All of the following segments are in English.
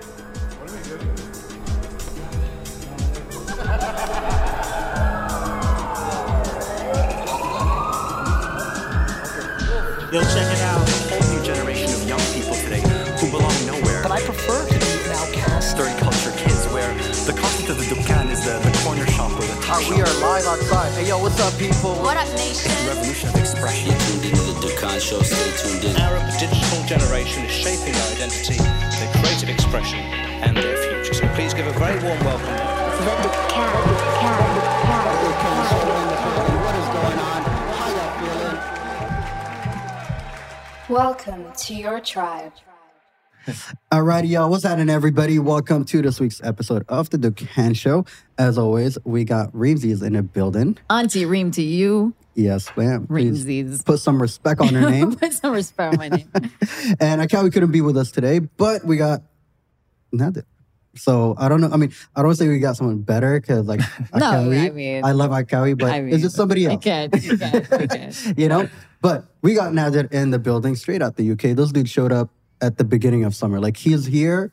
Yo, check it out. A whole new generation of young people today who belong nowhere. But I prefer to be an outcast. Third culture kids where the concept of the Dukkan is the corner shop or the top shop. We are live outside. Hey, yo, what's up, people? What up, nation? It's a revolution of expression. You're tuned into the Dukkan Show. Stay tuned in. Arab digital generation is shaping their identity, their creative expression, and their future. So please give a very warm welcome. The Dukkan. What is going on? How y'all feeling? Welcome to your tribe. All righty, y'all. What's happening, everybody? Welcome to this week's episode of the Dukkan Show. As always, we got Reemsies in the building. Auntie Reem to you. Yes, ma'am. Reemsies. Put some respect on her name. Put some respect on my name. And Akawi couldn't be with us today, but we got Nadir. So I don't know. I mean, I don't say we got someone better because, like, Akawi. No, I mean, I love Akawi, but I mean, it's just somebody else. You can't. You know. But we got Nadir in the building straight out the UK. Those dudes showed up at the beginning of summer. Like, he's here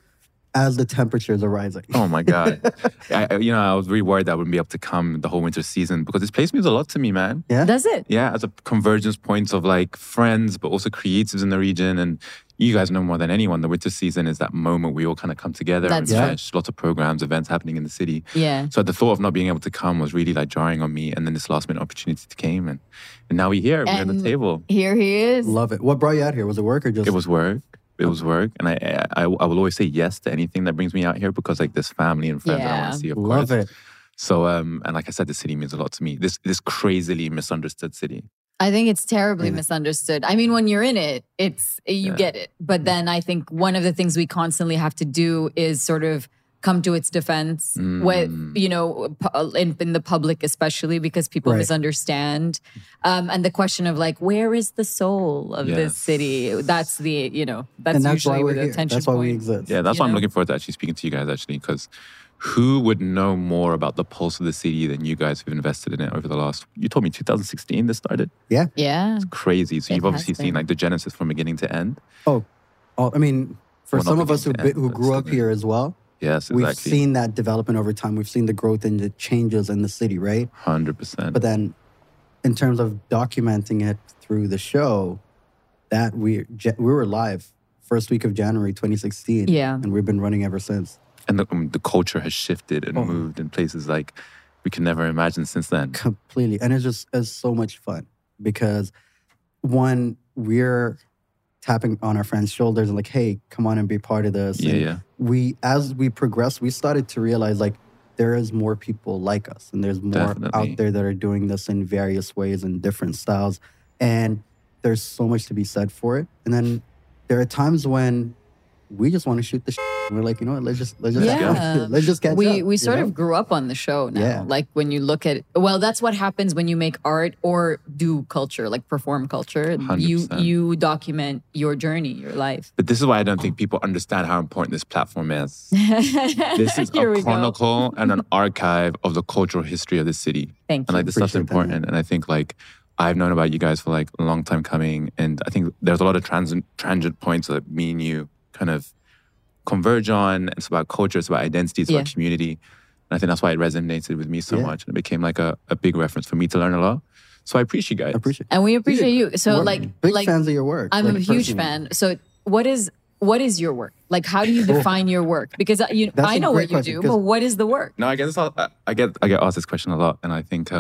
as the temperatures are rising. Oh, my God. I was really worried that I wouldn't be able to come the whole winter season because this place means a lot to me, man. Yeah. Does it? Yeah, as a convergence point of, like, friends, but also creatives in the region. And you guys know more than anyone, the winter season is that moment we all kind of come together and lots of programs, events happening in the city. Yeah. So the thought of not being able to come was really like jarring on me. And then this last minute opportunity came and now we're here. We're at the table. Here he is. Love it. What brought you out here? Was it work or just... It was work. It was work. And I will always say yes to anything that brings me out here because like there's family and friends that I want to see, of course. Love it. So, and like I said, the city means a lot to me. This crazily misunderstood city. I think it's terribly misunderstood. I mean, when you're in it, you get it. But then I think one of the things we constantly have to do is sort of come to its defense with, you know, in the public especially because people misunderstand. And the question of like, where is the soul of this city? That's the, you know, that's usually where the attention point. That's why we exist. Yeah, that's why I'm looking forward to actually speaking to you guys actually because... Who would know more about the pulse of the city than you guys who've invested in it over the last... You told me 2016 this started? Yeah. Yeah. It's crazy. So you've obviously seen like the genesis from beginning to end. Oh I mean, for some of us who grew up here as well, yes, exactly. We've seen that development over time. We've seen the growth and the changes in the city, right? 100%. But then in terms of documenting it through the show, that we were live first week of January 2016. Yeah. And we've been running ever since. And the culture has shifted and moved in places like we can never imagine since then. Completely. And it's so much fun because one, we're tapping on our friends' shoulders and like, hey, come on and be part of this. Yeah, and we, as we progressed, we started to realize like there is more people like us and there's more out there that are doing this in various ways and different styles. And there's so much to be said for it. And then there are times when we just want to shoot the shit. We're like, you know what, let's just catch up. We sort of grew up on the show now. Yeah. Like when you look at, well, that's what happens when you make art or do culture, like perform culture. 100%. You document your journey, your life. But this is why I don't think people understand how important this platform is. This is a chronicle and an archive of the cultural history of the city. Thank you. And like this stuff's important. And I think like, I've known about you guys for like a long time coming. And I think there's a lot of transient points that me and you kind of converge on. It's about culture, it's about identity, it's about community. And I think that's why it resonated with me so much. And it became like a big reference for me to learn a lot. So I appreciate you guys. And we appreciate you. So big fans of your work. I'm a huge fan. So what is your work? Like how do you define your work? Because I know what you do, but what is the work? No, I guess I get asked this question a lot. And I think, I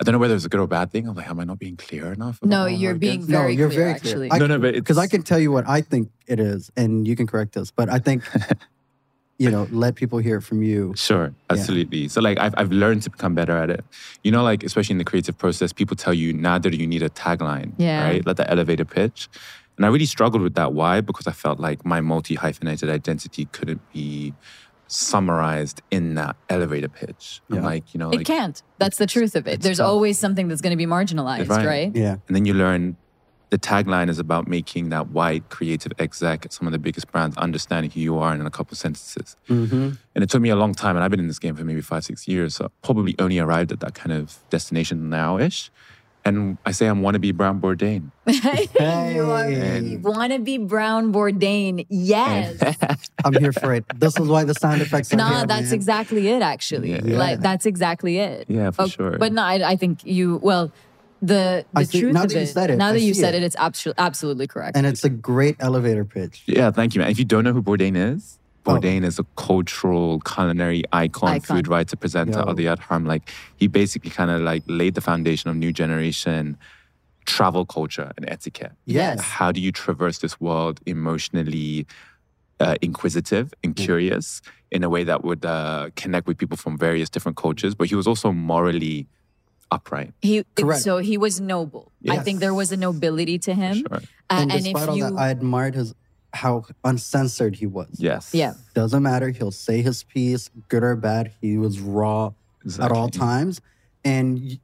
don't know whether it's a good or bad thing. I'm like, am I not being clear enough? No, you're being very clear, actually. Because I can tell you what I think it is and you can correct us. But I think, you know, let people hear it from you. Sure, absolutely. Yeah. So like I've learned to become better at it. You know, like especially in the creative process, people tell you, Nadir, you need a tagline, right? Like the elevator pitch. And I really struggled with that. Why? Because I felt like my multi-hyphenated identity couldn't be summarized in that elevator pitch. Yeah. I'm like, you know, like, it can't. That's the truth of it. There's always something that's going to be marginalized, right? Yeah. And then you learn the tagline is about making that white creative exec at some of the biggest brands understanding who you are in a couple of sentences. Mm-hmm. And it took me a long time, and I've been in this game for maybe 5-6 years, so I probably only arrived at that kind of destination now-ish. And I say I'm wannabe Brown Bourdain. You are wannabe Brown Bourdain. Yes. I'm here for it. This is why the sound effects are here, that's exactly it, actually. Yeah. Like, that's exactly it. Yeah, for sure. But no, I think you... Well, the truth now of that you said it. Now that you said it, it's absolutely correct. And it's a great elevator pitch. Yeah, thank you, man. If you don't know who Bourdain is... Bourdain is a cultural culinary icon, food writer, presenter, Adi Adham. Like, he basically kind of like laid the foundation of new generation travel culture and etiquette. Yes. How do you traverse this world emotionally inquisitive and curious in a way that would connect with people from various different cultures? But he was also morally upright. Correct. So he was noble. Yes. I think there was a nobility to him. Sure. And despite all that, I admired how uncensored he was. Yes. Yeah. Doesn't matter. He'll say his piece, good or bad. He was raw at all times. And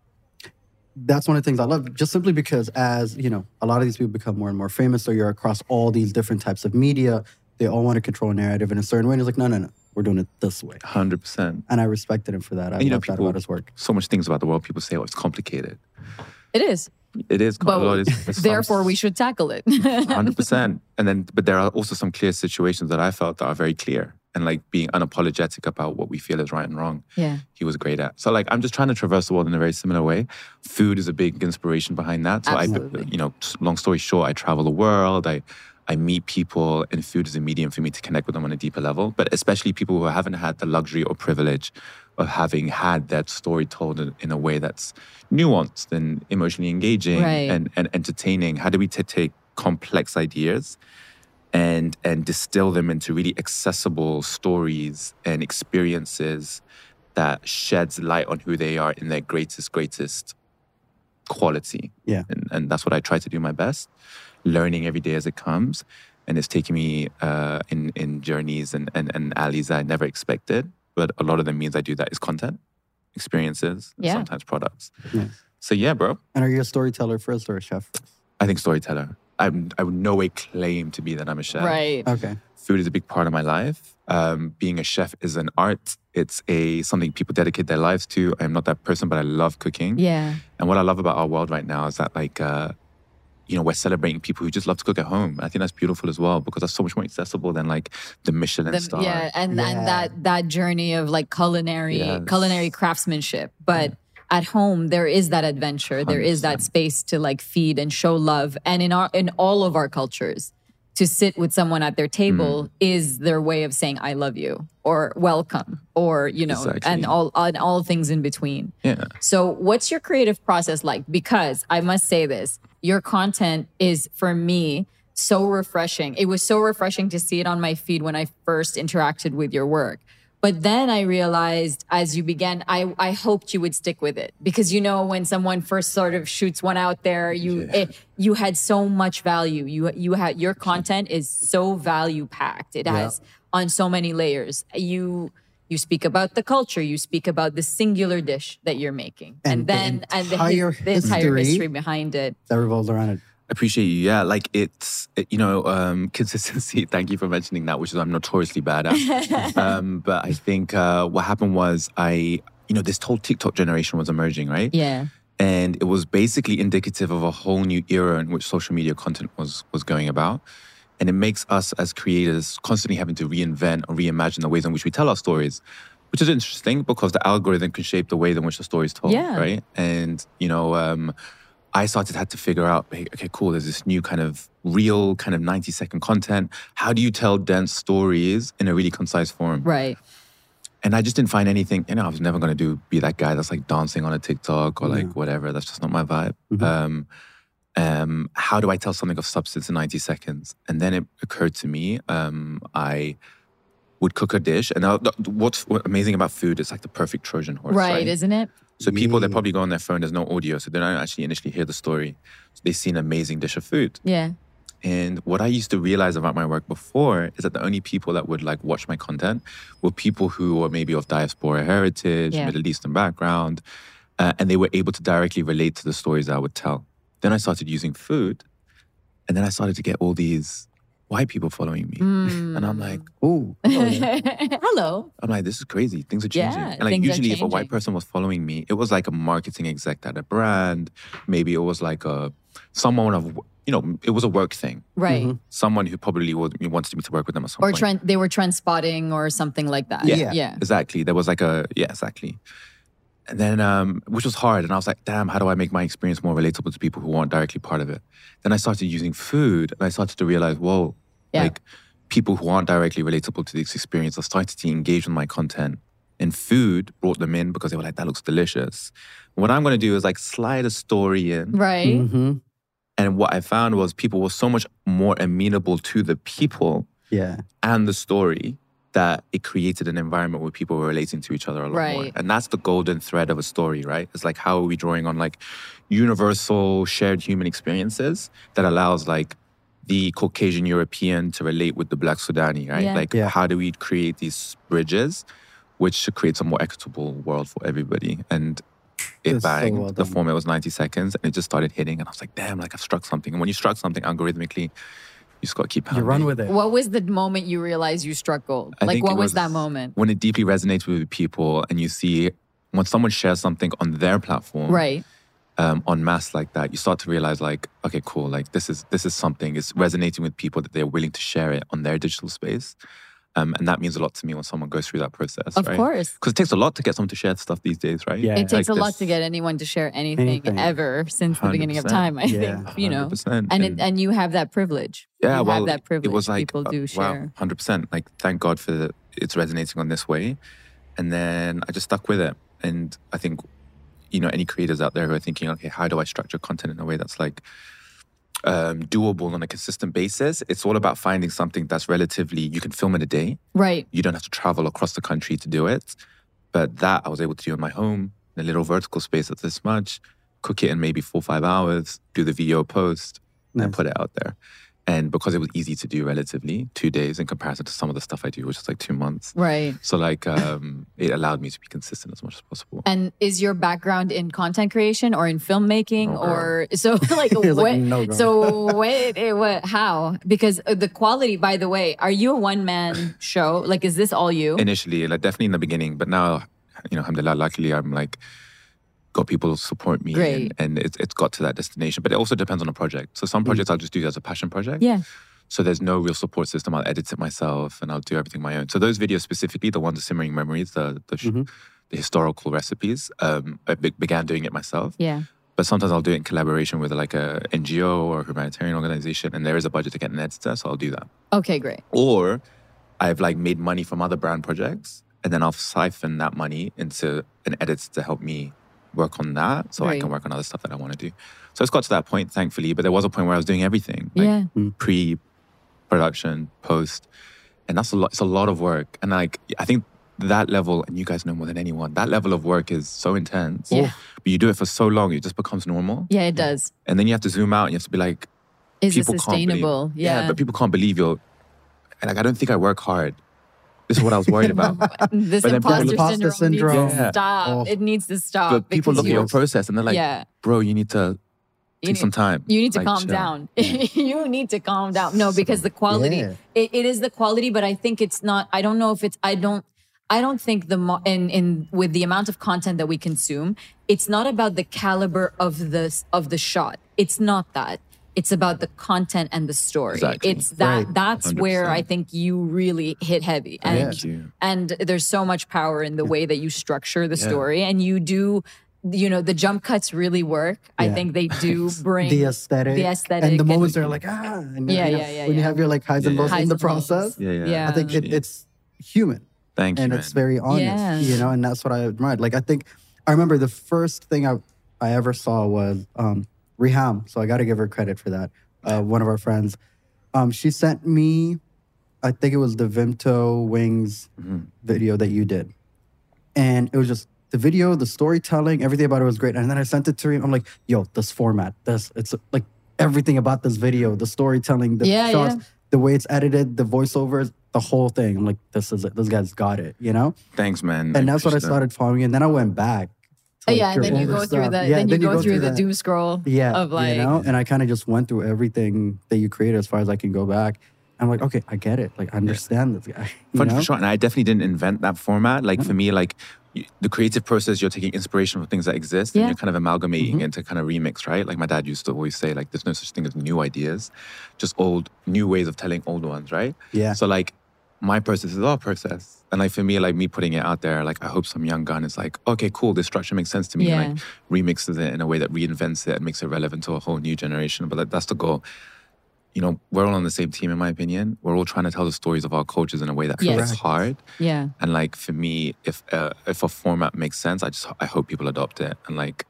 that's one of the things I love, just simply because as, you know, a lot of these people become more and more famous, so you're across all these different types of media. They all want to control narrative in a certain way. And it's like, no. We're doing it this way. 100%. And I respected him for that. I love that about his work. So much things about the world, people say, oh, it's complicated. It is. It is. But therefore, we should tackle it. 100%. But there are also some clear situations that I felt that are very clear. And like being unapologetic about what we feel is right and wrong. Yeah. He was great at. So like, I'm just trying to traverse the world in a very similar way. Food is a big inspiration behind that. So absolutely. Long story short, I travel the world. I meet people, and food is a medium for me to connect with them on a deeper level. But especially people who haven't had the luxury or privilege of having had that story told in a way that's nuanced and emotionally engaging and entertaining. How do we take complex ideas and distill them into really accessible stories and experiences that sheds light on who they are in their greatest quality? Yeah. And that's what I try to do my best. Learning every day as it comes, and it's taking me in journeys and alleys that I never expected. But a lot of the means I do that is content, experiences, and sometimes products. Nice. So yeah, bro. And are you a storyteller first or a chef first? I think storyteller. I would no way claim to be that I'm a chef. Right. Okay. Food is a big part of my life. Being a chef is an art. It's something people dedicate their lives to. I'm not that person, but I love cooking. Yeah. And what I love about our world right now is that like... we're celebrating people who just love to cook at home. I think that's beautiful as well, because that's so much more accessible than like the Michelin star. Yeah, and that journey of like culinary craftsmanship. But at home, there is that adventure. 100%. There is that space to like feed and show love. And in all of our cultures, to sit with someone at their table is their way of saying I love you or welcome or and all things in between. Yeah. So what's your creative process like? Because I must say this. Your content is, for me, so refreshing. It was so refreshing to see it on my feed when I first interacted with your work. But then I realized as you began, I hoped you would stick with it. Because when someone first sort of shoots one out there, you had so much value. Your content is so value-packed. It has on so many layers. You speak about the culture. You speak about the singular dish that you're making. And the entire history behind it. That revolves around it. I appreciate you. Yeah, like it's, consistency. Thank you for mentioning that, which I'm notoriously bad at. But I think what happened was this whole TikTok generation was emerging, right? Yeah. And it was basically indicative of a whole new era in which social media content was going about. And it makes us as creators constantly having to reinvent or reimagine the ways in which we tell our stories, which is interesting because the algorithm can shape the way in which the story is told, right? And, I had to figure out, hey, okay, cool, there's this new kind of real kind of 90-second content. How do you tell dense stories in a really concise form? Right. And I just didn't find anything. I was never going to be that guy that's like dancing on a TikTok or like whatever. That's just not my vibe. Mm-hmm. How do I tell something of substance in 90 seconds? And then it occurred to me, I would cook a dish. And what's amazing about food is like the perfect Trojan horse. Right, isn't it? So people, they probably go on their phone, there's no audio. So they don't actually initially hear the story. So they see an amazing dish of food. Yeah. And what I used to realize about my work before is that the only people that would like watch my content were people who were maybe of diaspora heritage, Middle Eastern background. And they were able to directly relate to the stories that I would tell. Then I started using food, and then I started to get all these white people following me. And I'm like, oh. Hello. I'm like, this is crazy. Things are changing. Yeah, and like usually if a white person was following me, it was like a marketing exec at a brand. Maybe it was like a, someone of, you know, it was a work thing. Right. Mm-hmm. Someone who probably wants me to work with them at some point. Or they were trend spotting or something like that. Yeah. Exactly. There was like a, yeah, exactly. And then, which was hard. And I was like, damn, how do I make my experience more relatable to people who aren't directly part of it? Then I started using food and I started to realize, whoa, like people who aren't directly relatable to this experience are starting to engage with my content. And food brought them in because they were like, that looks delicious. What I'm going to do is like slide a story in. Right. Mm-hmm. And what I found was people were so much more amenable to the people and the story that it created an environment where people were relating to each other a lot more. And that's the golden thread of a story, right? It's like, how are we drawing on like universal shared human experiences that allows like the Caucasian European to relate with the Black Sudani, right? How do we create these bridges which creates a more equitable world for everybody? And it bagged. So well, the format was 90 seconds and it just started hitting and I was like, damn, like I've struck something. And when you struck something algorithmically, you just got to keep pounding. You run with it. What was the moment you realized you struck gold? What was that moment? When it deeply resonates with people and you see when someone shares something on their platform, right, en masse like that, you start to realize like, okay, cool, like this is something. It's resonating with people that they're willing to share it on their digital space. And that means a lot to me when someone goes through that process, right? Of course. Because it takes a lot to get someone to share stuff these days, right? Yeah. It takes a lot to get anyone to share anything ever since the beginning of time, I think, you know? 100%. And you have that privilege. Yeah, you have that privilege. It was like, people do share. Wow, 100%. Like, thank God for it's resonating on this way. And then I just stuck with it. And I think, you know, any creators out there who are thinking, okay, how do I structure content in a way that's like doable on a consistent basis? It's all about finding something that's relatively, you can film in a day. Right. You don't have to travel across the country to do it. But that I was able to do in my home, in a little vertical space that's this much, cook it in maybe 4 or 5 hours, do the video post, and put it out there. And because it was easy to do relatively, 2 days in comparison to some of the stuff I do, which is like 2 months. Right. So like, it allowed me to be consistent as much as possible. And is your background in content creation or in filmmaking how? Because the quality, by the way, are you a one-man show? Like, is this all you? Initially, like definitely in the beginning. But now, you know, alhamdulillah, luckily I'm like, got people to support me and it's got to that destination. But it also depends on the project. So some projects I'll just do as a passion project. Yeah. So there's no real support system. I'll edit it myself and I'll do everything my own. So those videos specifically, the ones, the simmering memories, the historical recipes, I began doing it myself. Yeah. But sometimes I'll do it in collaboration with like a NGO or a humanitarian organization and there is a budget to get an editor, so I'll do that. Okay, great. Or I've like made money from other brand projects and then I'll siphon that money into an editor to help me work on that so I can work on other stuff that I want to do. So it's got to that point, thankfully, but there was a point where I was doing everything. Like pre-production, post. And that's a lot. It's a lot of work. And like, I think that level, and you guys know more than anyone, that level of work is so intense. Yeah. But you do it for so long, it just becomes normal. Yeah, it does. And then you have to zoom out and you have to be like, is it sustainable? Believe, yeah. But people can't believe you're, and like, I don't think I work hard. This is what I was worried about. This imposter syndrome needs to stop. It needs to stop. But people look at your process and they're like, bro, you need to take some time. You need to like, calm down. You need to calm down. No, because the quality, it is the quality, but I think it's not, I don't know if it's, I don't think with the amount of content that we consume, it's not about the caliber of the shot. It's not that. It's about the content and the story. Exactly. It's that. Right. That's 100%. Where I think you really hit heavy. And there's so much power in the way that you structure the story. And you do, you know, the jump cuts really work. Yeah. I think they do bring the aesthetic. And the moments are like, ah. And when you have your like highs and lows in the process. I think it's human. Thank you, man. It's very honest, you know, and that's what I admired. Like, I think, I remember the first thing I ever saw was, Reem, so I got to give her credit for that. One of our friends, she sent me, I think it was the Vimto Wings video that you did, and it was just the video, the storytelling, everything about it was great. And then I sent it to Reem. I'm like, yo, this format, it's like everything about this video, the storytelling, the shots, the way it's edited, the voiceovers, the whole thing. I'm like, this is it. This guy's got it, you know? Thanks, man. And that's what I started following, and then I went back. Like and then you go through the doom scroll of like, you know, and I kind of just went through everything that you created as far as I can go back. I'm like, okay, I get it. Like, I understand this guy. 100%. And I definitely didn't invent that format. Like, for me, like, the creative process, you're taking inspiration from things that exist and you're kind of amalgamating into kind of remix, right? Like my dad used to always say, like, there's no such thing as new ideas, just old, new ways of telling old ones, right? Yeah. So like, my process is our process. And like for me, like me putting it out there, like I hope some young gun is like, okay, cool, this structure makes sense to me. Yeah. And like remixes it in a way that reinvents it and makes it relevant to a whole new generation. But like, that's the goal. You know, we're all on the same team, in my opinion. We're all trying to tell the stories of our cultures in a way that feels hard. Yeah. And like for me, if a format makes sense, I hope people adopt it and like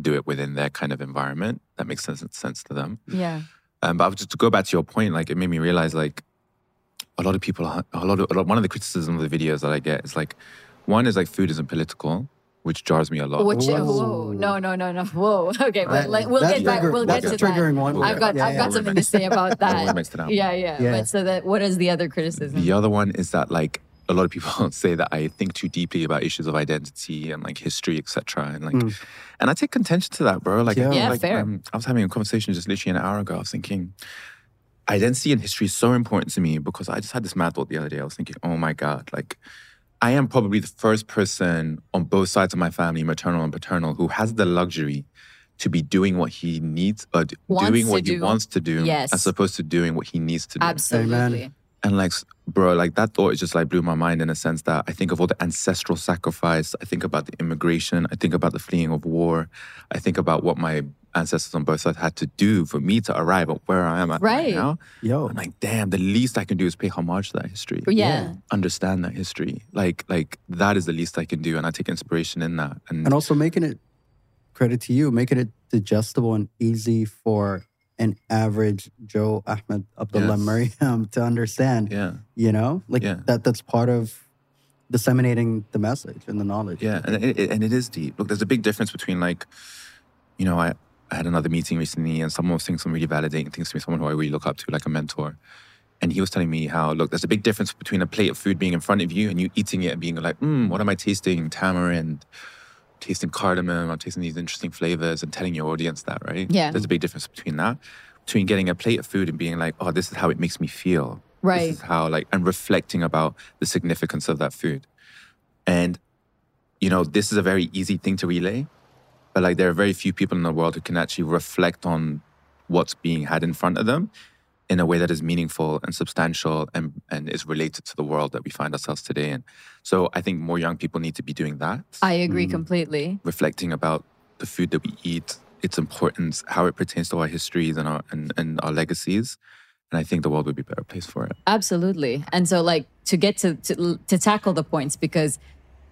do it within their kind of environment that makes sense to them. Yeah. But just to go back to your point, like it made me realize like a lot of people, one of the criticisms of the videos that I get is like, one is like food isn't political, which jars me a lot. Whoa. No. Whoa. Okay, but like, we'll get to that. I've got something to say about that. Yeah. But so that, what is the other criticism? The other one is that like a lot of people say that I think too deeply about issues of identity and like history, etc. And like, and I take contention to that, bro. Like, fair. I was having a conversation just literally an hour ago. I was thinking, identity and history is so important to me because I just had this mad thought the other day. I was thinking, oh my God, like, I am probably the first person on both sides of my family, maternal and paternal, who has the luxury to be doing what he needs, or doing what he wants to do, as opposed to doing what he needs to do. Absolutely. Amen. And like, bro, like that thought just like blew my mind in a sense that I think of all the ancestral sacrifice. I think about the immigration. I think about the fleeing of war. I think about what my ancestors on both sides had to do for me to arrive at where I am at right now. Yo. I'm like, damn, the least I can do is pay homage to that history. Yeah. Understand that history. Like that is the least I can do. And I take inspiration in that. And also making it, credit to you, making it digestible and easy for an average Joe Ahmed Abdullah Maryam to understand. Yeah. You know? Like that's part of disseminating the message and the knowledge. Yeah, and it is deep. Look, there's a big difference between like, you know, I had another meeting recently and someone was saying some really validating things to me, someone who I really look up to, like a mentor. And he was telling me how, look, there's a big difference between a plate of food being in front of you and you eating it and being like, what am I tasting? Tamarind, tasting cardamom, I'm tasting these interesting flavors and telling your audience that, right? Yeah. There's a big difference between that, between getting a plate of food and being like, oh, this is how it makes me feel. Right. This is how, like, and reflecting about the significance of that food. And, you know, this is a very easy thing to relay. But like there are very few people in the world who can actually reflect on what's being had in front of them in a way that is meaningful and substantial and is related to the world that we find ourselves today in. So I think more young people need to be doing that. I agree completely. Reflecting about the food that we eat, its importance, how it pertains to our histories and our legacies. And I think the world would be a better place for it. Absolutely. And so like to get to tackle the points, because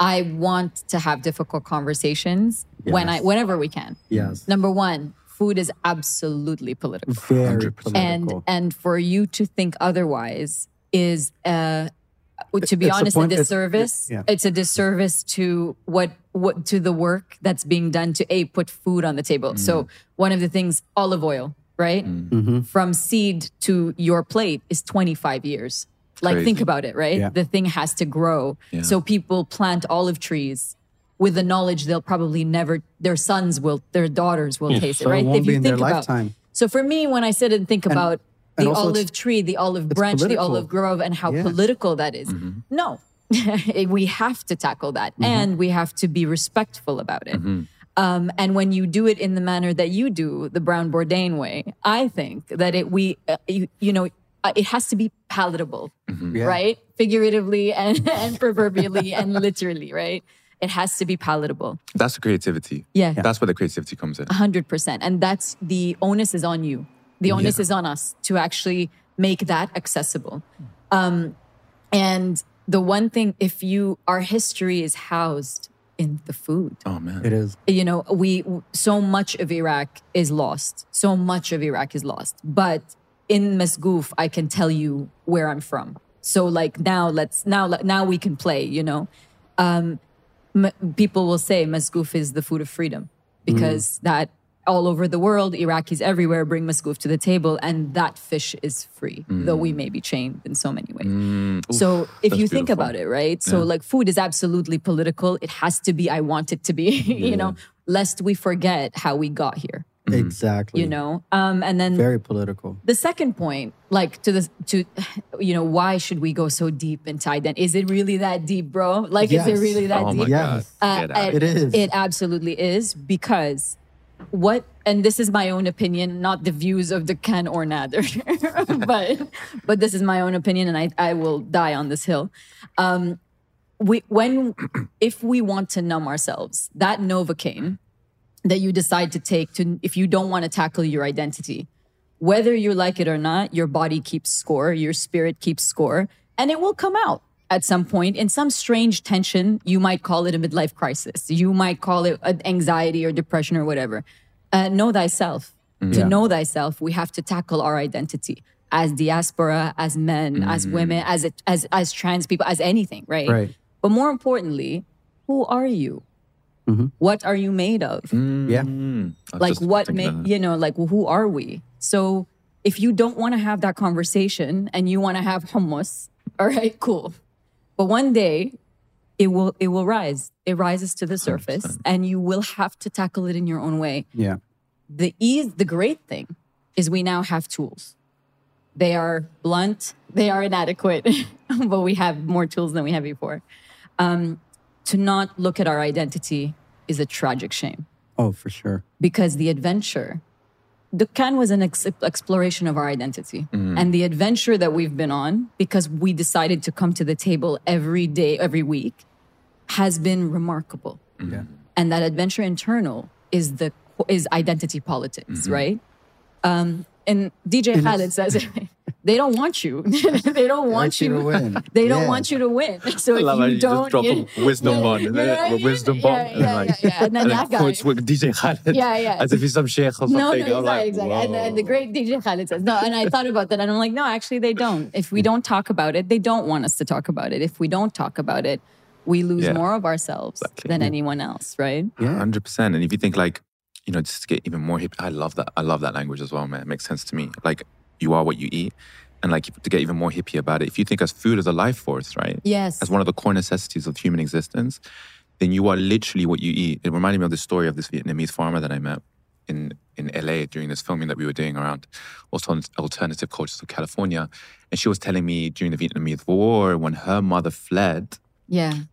I want to have difficult conversations whenever we can. Yes. Number one, food is absolutely political. Very political. And for you to think otherwise is, it's a disservice to what to the work that's being done to put food on the table. Mm-hmm. So one of the things, olive oil, right? Mm-hmm. From seed to your plate is 25 years. Like, Crazy. Think about it, right? Yeah. The thing has to grow. Yeah. So people plant olive trees with the knowledge they'll probably never, their daughters will taste it, right? It won't be in their lifetime. So for me, when I sit and think about the olive tree, the olive branch, the olive grove, and how political that is. Mm-hmm. No, we have to tackle that. Mm-hmm. And we have to be respectful about it. Mm-hmm. And when you do it in the manner that you do, the Brown Bourdain way, I think that it has to be palatable, right? Figuratively and proverbially and literally, right? It has to be palatable. That's the creativity. Yeah. That's where the creativity comes in. 100%. And that's the onus is on you. The onus is on us to actually make that accessible. And the one thing, our history is housed in the food. Oh man. It is. You know, so much of Iraq is lost. But in Masgouf, I can tell you where I'm from. So like now we can play, you know. People will say Masgouf is the food of freedom because that all over the world, Iraqis everywhere bring Masgouf to the table and that fish is free, though we may be chained in so many ways. So if you think about it, right? So like food is absolutely political. It has to be, I want it to be, you know, lest we forget how we got here. Exactly. You know, and then very political. The second point, like you know, why should we go so deep into identity? Is it really that deep, bro? Like, yes. Is it really that deep? Yes, it is. It absolutely is, because what, and this is my own opinion, not the views of Dukkan or Nadir, but this is my own opinion, and I will die on this hill. If we want to numb ourselves, that Novocaine that you decide to take if you don't want to tackle your identity, whether you like it or not, your body keeps score, your spirit keeps score, and it will come out at some point in some strange tension. You might call it a midlife crisis. You might call it anxiety or depression or whatever. Know thyself. Mm-hmm. To know thyself, we have to tackle our identity as diaspora, as men, mm-hmm. as women, as trans people, as anything, right? Right. But more importantly, who are you? Mm-hmm. What are you made of? Mm-hmm. Yeah. Like what you know, like who are we? So if you don't want to have that conversation and you want to have hummus, all right, cool. But one day it will rise. It rises to the surface 100%. And you will have to tackle it in your own way. Yeah. The great thing is we now have tools. They are blunt, they are inadequate, but we have more tools than we had before. To not look at our identity is a tragic shame. Oh, for sure. Because the adventure, Dukkan was an exploration of our identity. Mm. And the adventure that we've been on, because we decided to come to the table every day, every week, has been remarkable. Yeah. And that adventure internal is identity politics, mm-hmm. right? And DJ Khaled says it. They don't want you. They don't want you. They don't want you to win. So if you don't, drop a wisdom bomb. Wisdom bomb. Yeah. And then that guy quotes with DJ Khaled. Yeah. As if he's some sheikh or something. No, exactly. Wow. And the great DJ Khaled says no. And I thought about that, and I'm like, no, actually, they don't. If we don't talk about it, they don't want us to talk about it. If we don't talk about it, we lose more of ourselves than anyone else, right? Yeah, 100%. And if you think like, you know, just to get even more hip, I love that. I love that language as well, man. It makes sense to me. Like, you are what you eat. And like, to get even more hippie about it, if you think as food as a life force, right? Yes. As one of the core necessities of human existence, then you are literally what you eat. It reminded me of the story of this Vietnamese farmer that I met in LA during this filming that we were doing around alternative cultures of California. And she was telling me during the Vietnamese War, when her mother fled,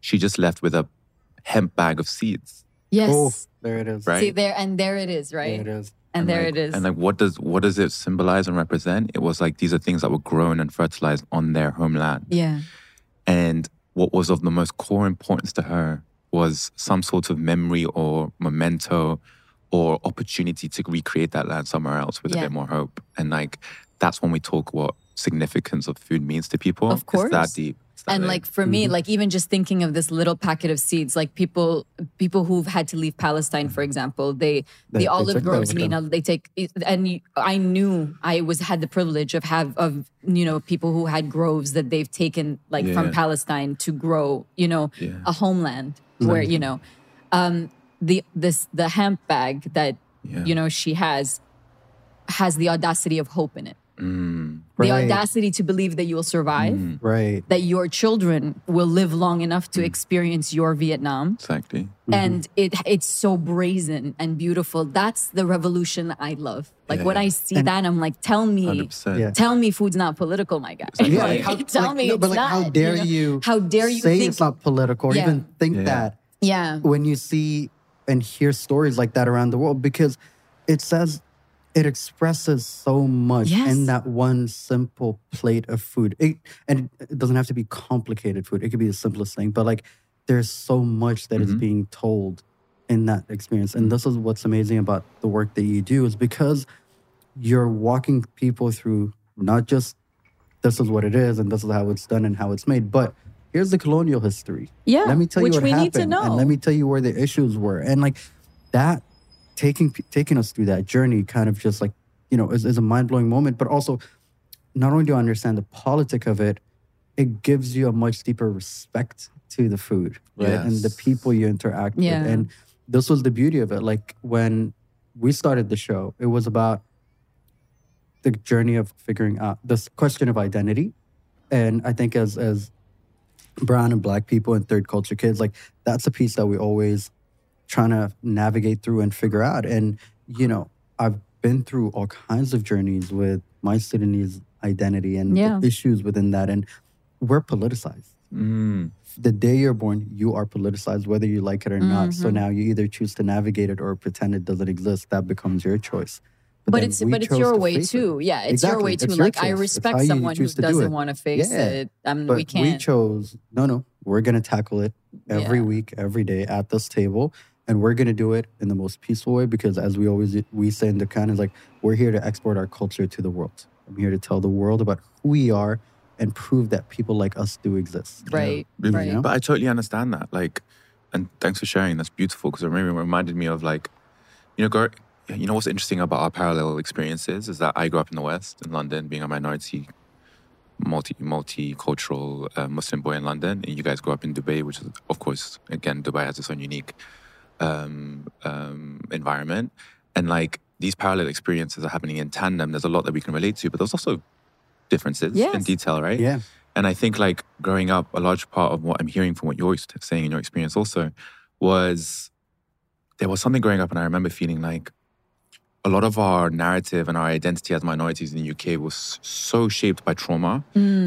she just left with a hemp bag of seeds. Yes. Oh, there it is. Right? See, there it is, right? There it is. And there like, it is. And like, what does it symbolize and represent? It was like, these are things that were grown and fertilized on their homeland. Yeah. And what was of the most core importance to her was some sort of memory or memento or opportunity to recreate that land somewhere else with a bit more hope. And like, that's when we talk what significance of food means to people. Of course. It's that deep. And like for me, like even just thinking of this little packet of seeds, like people who've had to leave Palestine, for example, the olive groves mean they take, and I knew I had the privilege of you know, people who had groves that they've taken like from Palestine to grow, you know, a homeland where you know, the hemp bag that you know she has the audacity of hope in it. Mm. The audacity to believe that you will survive, that your children will live long enough to experience your Vietnam. Exactly. Mm-hmm. And it's so brazen and beautiful. That's the revolution I love. Like when I see that, I'm like, tell me food's not political, my guy. Exactly. Yeah, like, how dare you? How dare you say it's not political or even think that? Yeah. When you see and hear stories like that around the world, because it says. It expresses so much in that one simple plate of food. And it doesn't have to be complicated food. It could be the simplest thing. But like, there's so much that is being told in that experience. And this is what's amazing about the work that you do, is because you're walking people through not just this is what it is and this is how it's done and how it's made, but here's the colonial history. Yeah, let me tell you what happened. Which we need to know. And let me tell you where the issues were. And like that. Taking us through that journey kind of just like, you know, is a mind-blowing moment. But also, not only do I understand the politic of it, it gives you a much deeper respect to the food, right? Yes. And the people you interact with. And this was the beauty of it. Like when we started the show, it was about the journey of figuring out this question of identity. And I think as brown and black people and third culture kids, like that's a piece that we always trying to navigate through and figure out. And, you know, I've been through all kinds of journeys with my Sudanese identity and issues within that. And we're politicized. Mm. The day you're born, you are politicized, whether you like it or not. So now you either choose to navigate it or pretend it doesn't exist. That becomes your choice. But it's your way too. Yeah, it's your way too. Like, I respect someone who doesn't want to face it. But we can't. We chose, no, we're going to tackle it every week, every day at this table. And we're going to do it in the most peaceful way because as we say in Dukkan, is like, we're here to export our culture to the world. I'm here to tell the world about who we are and prove that people like us do exist. Right, yeah. Right. You know? But I totally understand that. Like, and thanks for sharing. That's beautiful because it reminded me of like, you know what's interesting about our parallel experiences is that I grew up in the West, in London, being a minority, multicultural Muslim boy in London. And you guys grew up in Dubai, which is, of course, again, Dubai has its own unique environment. And like these parallel experiences are happening in tandem. There's a lot that we can relate to, but there's also differences in detail, right? Yeah. And I think like growing up, a large part of what I'm hearing from what you're saying in your experience also was there was something growing up and I remember feeling like, a lot of our narrative and our identity as minorities in the UK was so shaped by trauma,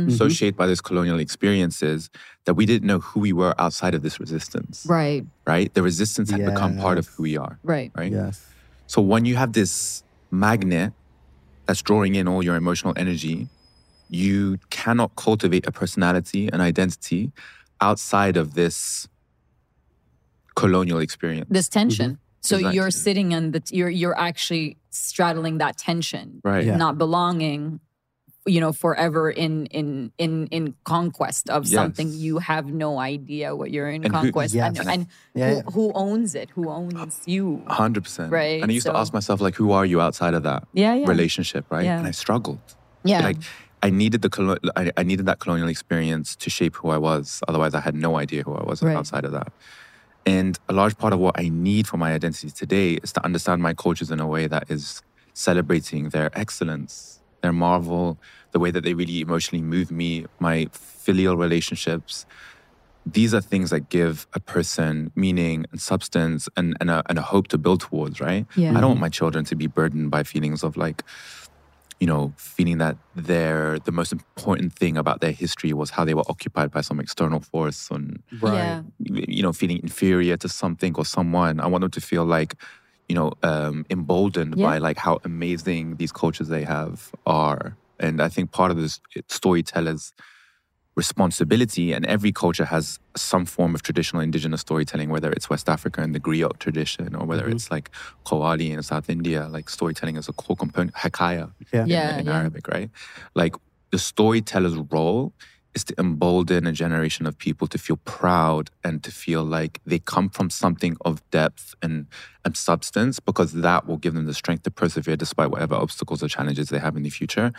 so shaped by those colonial experiences that we didn't know who we were outside of this resistance. Right. Right? The resistance had become part of who we are. Right. Right? Yes. So when you have this magnet that's drawing in all your emotional energy, you cannot cultivate a personality, an identity outside of this colonial experience. This tension. Mm-hmm. So exactly. You're sitting on the, you're actually straddling that tension, right? Yeah. Not belonging, forever in conquest of something you have no idea what you're in conquest. Who owns it? Who owns you? 100%. Right. And I used to ask myself, like, who are you outside of that relationship, right? Yeah. And I struggled. Yeah. Like, I needed that colonial experience to shape who I was. Otherwise, I had no idea who I was outside of that. And a large part of what I need for my identity today is to understand my cultures in a way that is celebrating their excellence, their marvel, the way that they really emotionally move me, my filial relationships. These are things that give a person meaning and substance and a hope to build towards, right? Yeah. I don't want my children to be burdened by feelings of like, feeling that the most important thing about their history was how they were occupied by some external force and, feeling inferior to something or someone. I want them to feel like, emboldened by like how amazing these cultures they have are. And I think part of this storyteller's responsibility, and every culture has some form of traditional indigenous storytelling, whether it's West Africa and the griot tradition, or whether it's like Qawwali in South India, like storytelling is a core component, Hikaya in Arabic, right? Like the storyteller's role is to embolden a generation of people to feel proud and to feel like they come from something of depth and substance, because that will give them the strength to persevere despite whatever obstacles or challenges they have in the future.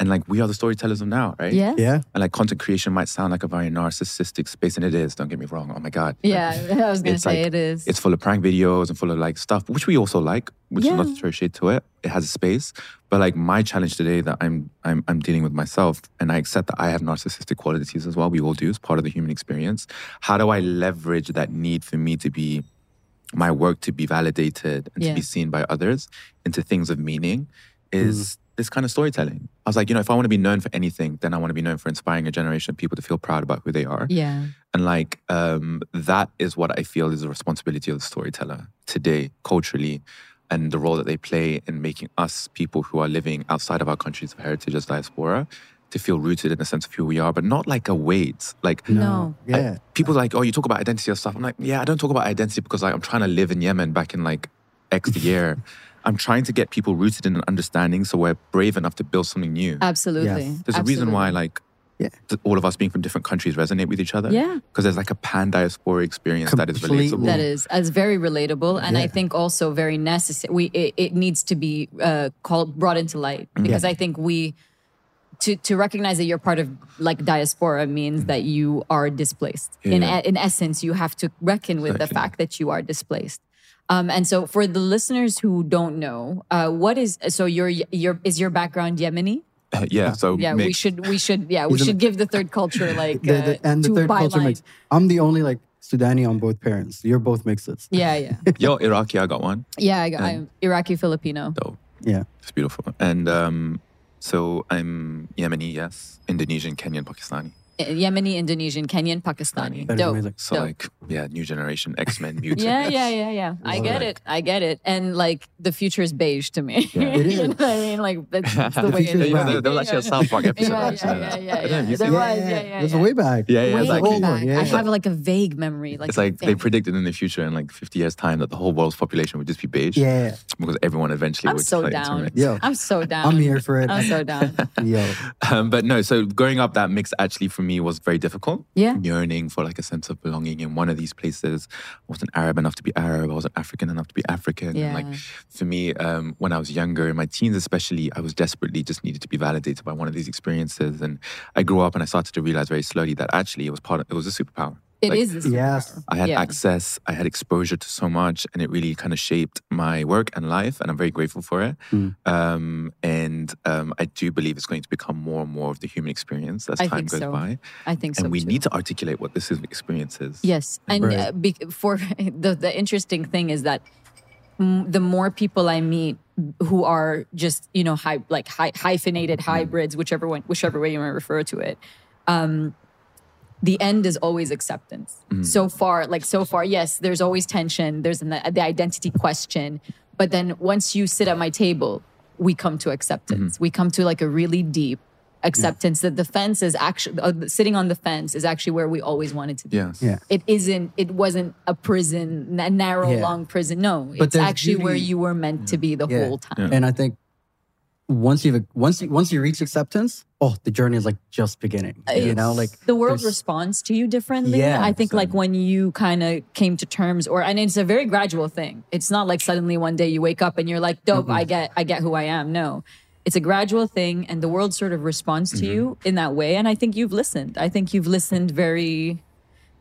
And like, we are the storytellers of now, right? Yeah. Yeah. And like content creation might sound like a very narcissistic space, and it is, don't get me wrong. Oh my God. Yeah, like, I was going to say like, it is. It's full of prank videos and full of like stuff, which we also like, which is not to throw shade to it. It has a space. But like my challenge today that I'm dealing with myself, and I accept that I have narcissistic qualities as well. We all do. It's part of the human experience. How do I leverage that need for me to be, my work to be validated and to be seen by others into things of meaning is this kind of storytelling. I was like, if I want to be known for anything, then I want to be known for inspiring a generation of people to feel proud about who they are. Yeah. And like, that is what I feel is the responsibility of the storyteller today, culturally, and the role that they play in making us people who are living outside of our countries of heritage as diaspora to feel rooted in a sense of who we are, but not like a weight. Like, no. Yeah. People are like, oh, you talk about identity or stuff. I'm like, I don't talk about identity because like, I'm trying to live in Yemen back in like X year. I'm trying to get people rooted in an understanding so we're brave enough to build something new. Absolutely. Yes. There's a reason why like all of us being from different countries resonate with each other. Yeah. Because there's like a pan-diaspora experience that is relatable. It's very relatable. And I think also very necessary. It needs to be brought into light because I think To recognize that you're part of like diaspora means that you are displaced. Yeah. In essence, you have to reckon with the fact that you are displaced. And so, for the listeners who don't know, is your background Yemeni? Mixed. we should give the third culture like and the third culture mix. I'm the only like Sudani on both parents. You're both mixes. Yeah, yeah. You're Iraqi, I got one. Yeah, I'm Iraqi Filipino. Dope. Yeah. It's beautiful. And so I'm Yemeni, yes. Indonesian, Kenyan, Pakistani. Yemeni, Indonesian, Kenyan, Pakistani. Dope. So dope. Like, yeah, new generation, X-Men, mutants. Yeah. I get it. And like, the future is beige to me. Yeah. It is. You know what I mean? Like, that's the way it is. There was actually a South Park episode. Yeah. There was, yeah. It's way back. Yeah, exactly. Yeah. I have like a vague memory. Like, it's like they predicted in the future in like 50 years time that the whole world's population would just be beige. Yeah. Because everyone eventually would just like... I'm so down. I'm here for it. I'm so down. But no, so growing up, that mix actually for me was very difficult. Yeah. Yearning for like a sense of belonging in one of these places. I wasn't Arab enough to be Arab. I wasn't African enough to be African. Yeah. And like for me, when I was younger, in my teens especially, I was desperately just needed to be validated by one of these experiences. And I grew up and I started to realize very slowly that actually it was a superpower. It is. Yes. I had access, I had exposure to so much, and it really kind of shaped my work and life, and I'm very grateful for it. I do believe it's going to become more and more of the human experience as time goes by. I think so. And we need to articulate what this experience is. Yes. And the interesting thing is that the more people I meet who are just, you know, hyphenated hybrids, whichever way you want to refer to it, the end is always acceptance. So far, yes, there's always tension. There's the identity question. But then once you sit at my table, we come to acceptance. We come to like a really deep acceptance that the fence is actually, sitting on the fence is actually where we always wanted to be. Yes. Yeah. It wasn't a prison, a narrow, long prison. No, but it's actually where you were meant to be the whole time. Yeah. And I think once you reach acceptance, the journey is like just beginning. You know, like the world responds to you differently. Yeah, I think like when you kind of came to terms, and it's a very gradual thing. It's not like suddenly one day you wake up and you're like, dope, I get who I am. No. It's a gradual thing, and the world sort of responds to you in that way. And I think you've listened. I think you've listened very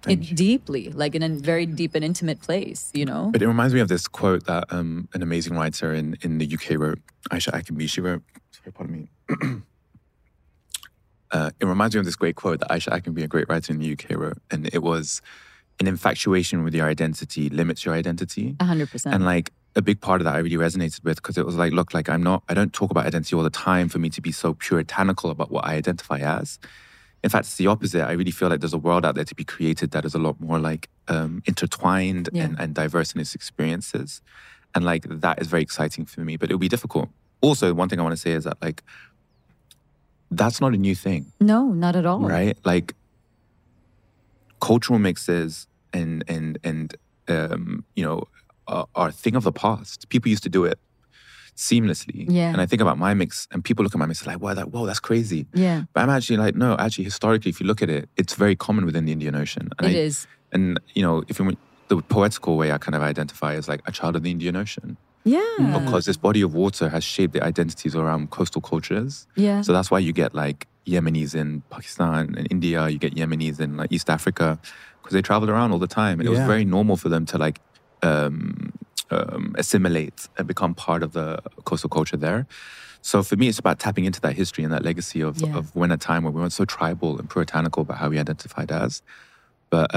deeply, like in a very deep and intimate place, you know? But it reminds me of this quote that an amazing writer in the UK wrote, Aisha Akinbi. She wrote, sorry, pardon me. It reminds me of this great quote that Aisha Akinbi, a great writer in the UK, wrote. And it was, an infatuation with your identity limits your identity. 100%. And like, a big part of that I really resonated with, because it was like, look, like I don't talk about identity all the time for me to be so puritanical about what I identify as. In fact, it's the opposite. I really feel like there's a world out there to be created that is a lot more like intertwined and diverse in its experiences. And like, that is very exciting for me, but it'll be difficult. Also, one thing I want to say is that like, that's not a new thing. No, not at all. Right? Like, cultural mixes and you know, are a thing of the past. People used to do it seamlessly. Yeah. And I think about my mix, and people look at my mix like, whoa, that's crazy. Yeah. But I'm actually like, no, actually, historically, if you look at it, it's very common within the Indian Ocean. And it is. And, you know, if you, the poetical way I kind of identify as like a child of the Indian Ocean. Yeah. Because this body of water has shaped the identities around coastal cultures. Yeah. So that's why you get like Yemenis in Pakistan and India, you get Yemenis in like East Africa, because they traveled around all the time. And it was very normal for them to like assimilate and become part of the coastal culture there. So for me, it's about tapping into that history and that legacy of when a time where we weren't so tribal and puritanical about how we identified as, but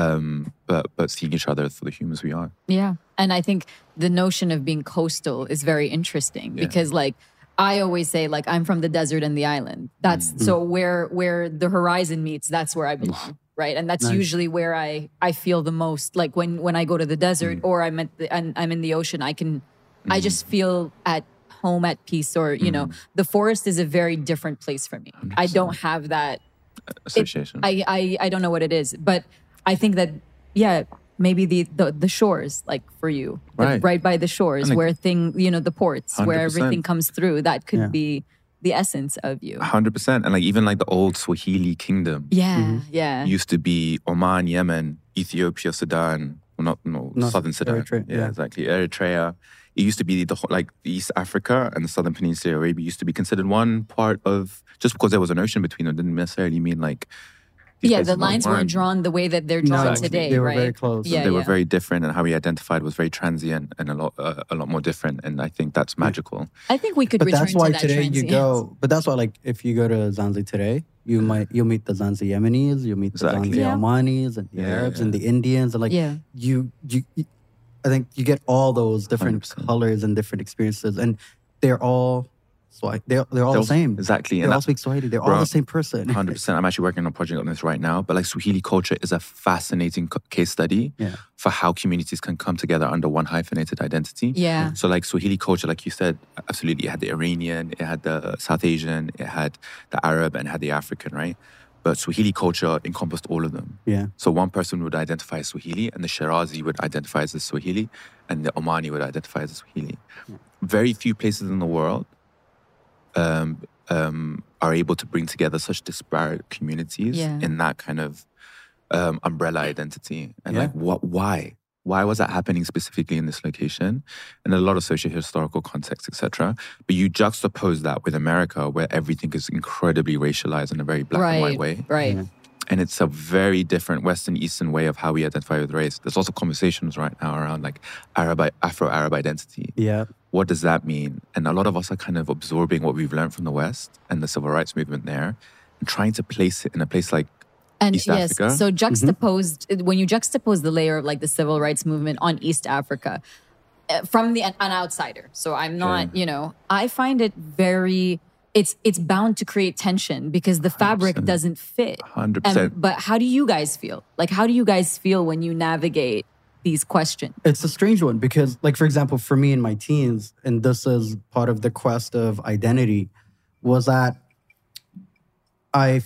seeing each other for the humans we are. Yeah. And I think the notion of being coastal is very interesting because like, I always say, like, I'm from the desert and the island. That's so where the horizon meets, that's where I belong, right? And that's usually where I feel the most. Like when I go to the desert or I'm in the ocean, I can, I just feel at home, at peace. Or you know, the forest is a very different place for me. 100%. I don't have that association. I don't know what it is, but I think that maybe the shores, like for you, right by the shores, like, where the ports, 100%. Where everything comes through. That could be the essence of you. 100%. And like even like the old Swahili kingdom, used to be Oman, Yemen, Ethiopia, Sudan, Southern Sudan, Eritrea, exactly, Eritrea. It used to be like East Africa and the Southern Peninsula Arabia used to be considered one part of. Just because there was an ocean between them didn't necessarily mean like Yeah, the lines weren't drawn the way that they're drawn today. They were very close. Yeah, they were very different, and how we identified was very transient and a lot more different. And I think that's magical. I think we could return to that. But that's why today you go. But that's why, like, if you go to Zanzibar today, you'll meet the Zanzibar Yemenis, you'll meet the Zanzibar Omanis, and the Arabs and the Indians, and like I think you get all those different 100%. Colors and different experiences, and they're all. They're all the same. Exactly. They all speak Swahili. They're all the same person. 100%. I'm actually working on a project on this right now. But like Swahili culture is a fascinating case study for how communities can come together under one hyphenated identity. Yeah. So like Swahili culture, like you said, absolutely. It had the Iranian, it had the South Asian, it had the Arab, and it had the African, right? But Swahili culture encompassed all of them. Yeah. So one person would identify as Swahili, and the Shirazi would identify as a Swahili, and the Omani would identify as a Swahili. Yeah. Very few places in the world are able to bring together such disparate communities in that kind of umbrella identity. And like, what? Why? Why was that happening specifically in this location? And a lot of socio-historical context, etc. But you juxtapose that with America, where everything is incredibly racialized in a very black and white way. Right. Yeah. And it's a very different Western, Eastern way of how we identify with race. There's also conversations right now around like Afro-Arab identity. Yeah. What does that mean? And a lot of us are kind of absorbing what we've learned from the West and the civil rights movement there and trying to place it in a place like East Africa. So juxtaposed, when you juxtapose the layer of like the civil rights movement on East Africa from the, an outsider. So I'm not, you know, I find it very... It's bound to create tension because the fabric 100%. Doesn't fit. 100%. But how do you guys feel? Like, how do you guys feel when you navigate these questions? It's a strange one because, like, for example, for me in my teens, and this is part of the quest of identity, was that I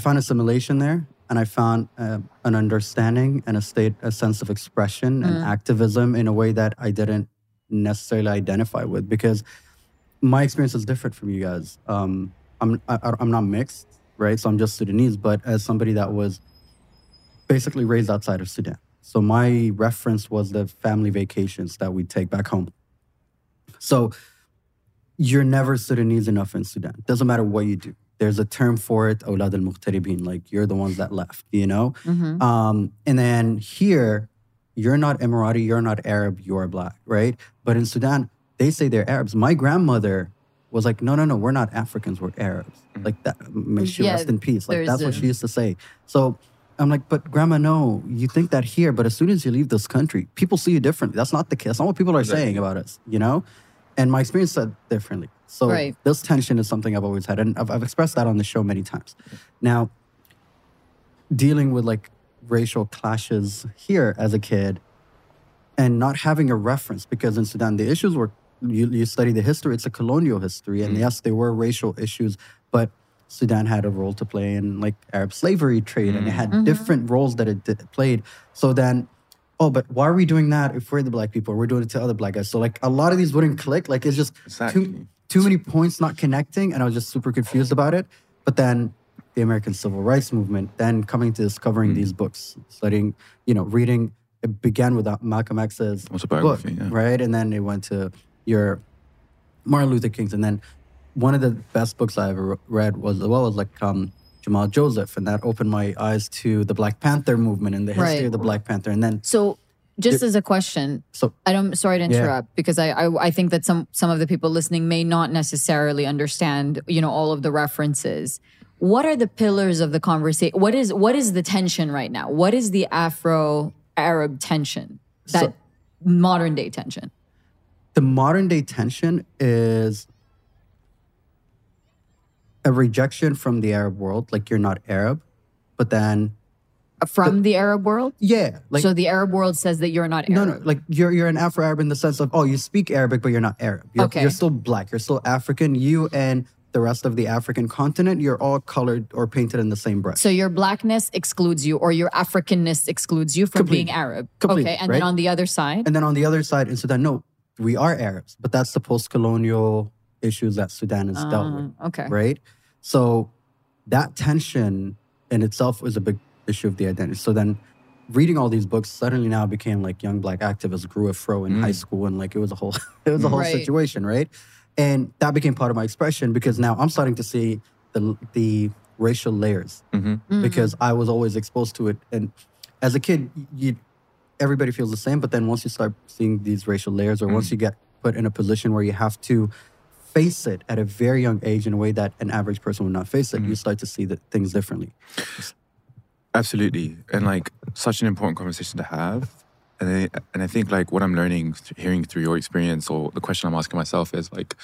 found assimilation there, and I found an understanding and a sense of expression and activism in a way that I didn't necessarily identify with because... My experience is different from you guys. I'm not mixed, right? So I'm just Sudanese, but as somebody that was basically raised outside of Sudan. So my reference was the family vacations that we take back home. So you're never Sudanese enough in Sudan. Doesn't matter what you do. There's a term for it, Aulad al-Mukhtaribin, like you're the ones that left, you know? And then here, you're not Emirati, you're not Arab, you're Black, right? But in Sudan, they say they're Arabs. My grandmother was like, no, we're not Africans, we're Arabs. Like that, may she rest in peace. Like that's what she used to say. So I'm like, but grandma, no, you think that here, but as soon as you leave this country, people see you differently. That's not the case. That's not what people are saying about us, you know? And my experience said differently. So this tension is something I've always had. And I've expressed that on the show many times. Now, dealing with like racial clashes here as a kid and not having a reference because in Sudan, the issues were You study the history, it's a colonial history. And yes, there were racial issues, but Sudan had a role to play in like Arab slavery trade and it had different roles that it played. So then, but why are we doing that if we're the Black people? We're doing it to other Black guys. So like a lot of these wouldn't click. Like it's just too many points not connecting and I was just super confused about it. But then the American Civil Rights Movement, then coming to discovering these books, studying, you know, reading. It began with Malcolm X's book, right? And then it went to... your Martin Luther King's. And then one of the best books I ever read was Jamal Joseph. And that opened my eyes to the Black Panther movement and the history of the Black Panther. And then... So just as a question, sorry to interrupt because I think that some of the people listening may not necessarily understand, you know, all of the references. What are the pillars of the conversation? What is the tension right now? What is the Afro-Arab tension? That modern day tension? The modern day tension is a rejection from the Arab world. Like, you're not Arab, but then... From the Arab world? Yeah. Like, so the Arab world says that you're not Arab. No, like you're an Afro-Arab in the sense of, you speak Arabic, but you're not Arab. You're still Black. You're still African. You and the rest of the African continent, you're all colored or painted in the same brush. So your Blackness excludes you or your Africanness excludes you from being Arab. Completely, okay, and then on the other side? And then on the other side, in Sudan, no. We are Arabs, but that's the post-colonial issues that Sudan has dealt with, right? So that tension in itself is a big issue of the identity. So then reading all these books suddenly now became like young Black activists grew a fro in high school and like it was a whole situation, right? And that became part of my expression because now I'm starting to see the racial layers because I was always exposed to it. And as a kid, everybody feels the same. But then once you start seeing these racial layers or once you get put in a position where you have to face it at a very young age in a way that an average person would not face it, you start to see the things differently. Absolutely. And like such an important conversation to have. And I think like what I'm learning, hearing through your experience or the question I'm asking myself is like,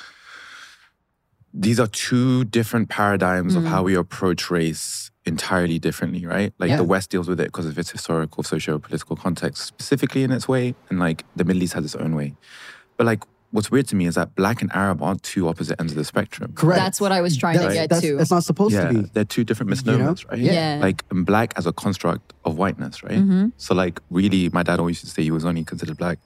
these are two different paradigms of how we approach race entirely differently, right? Like the West deals with it because of its historical, socio-political context specifically in its way. And like the Middle East has its own way. But like, what's weird to me is that Black and Arab aren't two opposite ends of the spectrum. Correct. That's what I was trying to get to. It's not supposed to be. They're two different misnomers, you know? Right? Yeah. Like, and Black as a construct of whiteness, right? So like, really, my dad always used to say he was only considered Black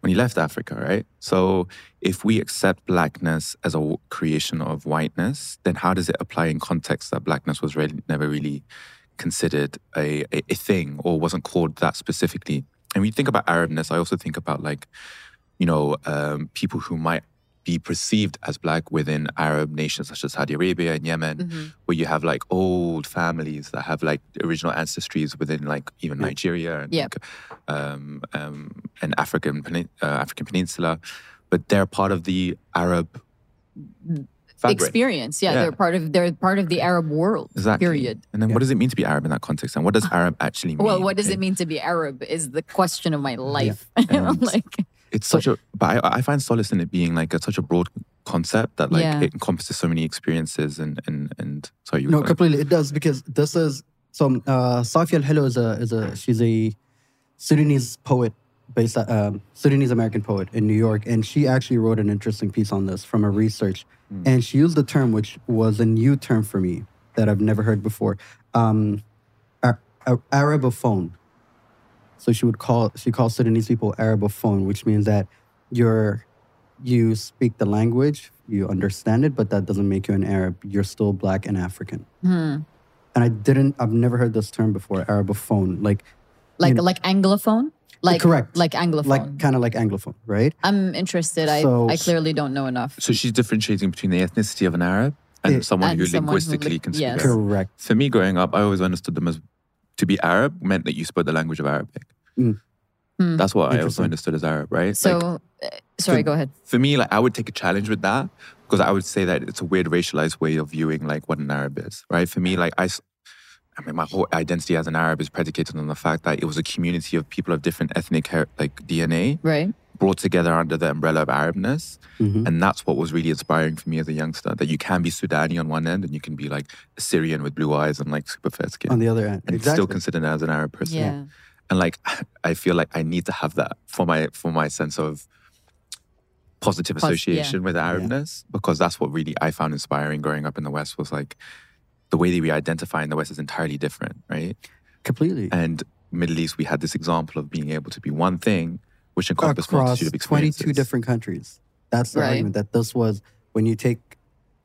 when he left Africa, right? So if we accept Blackness as a creation of whiteness, then how does it apply in context that Blackness was really, never really considered a thing or wasn't called that specifically? And when you think about Arabness, I also think about like, you know, people who might be perceived as Black within Arab nations such as Saudi Arabia and Yemen, where you have like old families that have like original ancestries within like even Nigeria and, like, and African Peninsula. But they're part of the Arab fabric. Experience. Yeah, they're part of the Arab world. Exactly. Period. And then, what does it mean to be Arab in that context? And what does Arab actually mean? Well, what does it mean to be Arab is the question of my life. Yeah. Like. It's such a, but I find solace in it being like such a broad concept that like it encompasses so many experiences and sorry. No, completely. It does because this is, so Safia Al-Helo is a, she's a Sudanese poet based, Sudanese American poet in New York. And she actually wrote an interesting piece on this from her research. And she used a term which was a new term for me that I've never heard before. Arabophone. So she calls Sudanese people Arabophone, which means that you speak the language, you understand it, but that doesn't make you an Arab. You're still Black and African. And I've never heard this term before, Arabophone. Like, you know, like Anglophone? Like, correct. Like Anglophone. Like, kind of like Anglophone, right? I'm interested. So, I clearly don't know enough. So she's differentiating between the ethnicity of an Arab and someone who linguistically can speak Arab. Correct. For me growing up, I always understood them as, to be Arab meant that you spoke the language of Arabic. That's what I also understood as Arab, right? So, like, go ahead. For me, like I would take a challenge with that because I would say that it's a weird racialized way of viewing like what an Arab is, right? For me, like I mean, my whole identity as an Arab is predicated on the fact that it was a community of people of different ethnic DNA, right? Brought together under the umbrella of Arabness. And that's what was really inspiring for me as a youngster, that you can be Sudani on one end and you can be like Assyrian with blue eyes and like super fair skin. On the other end. And still considered as an Arab person. Yeah. And like, I feel like I need to have that for my sense of positive association with Arabness, because that's what really I found inspiring growing up in the West was like, the way that we identify in the West is entirely different, right? Completely. And Middle East, we had this example of being able to be one thing which encompassed multitude of experiences. 22 different countries. That's the argument that this was, when you take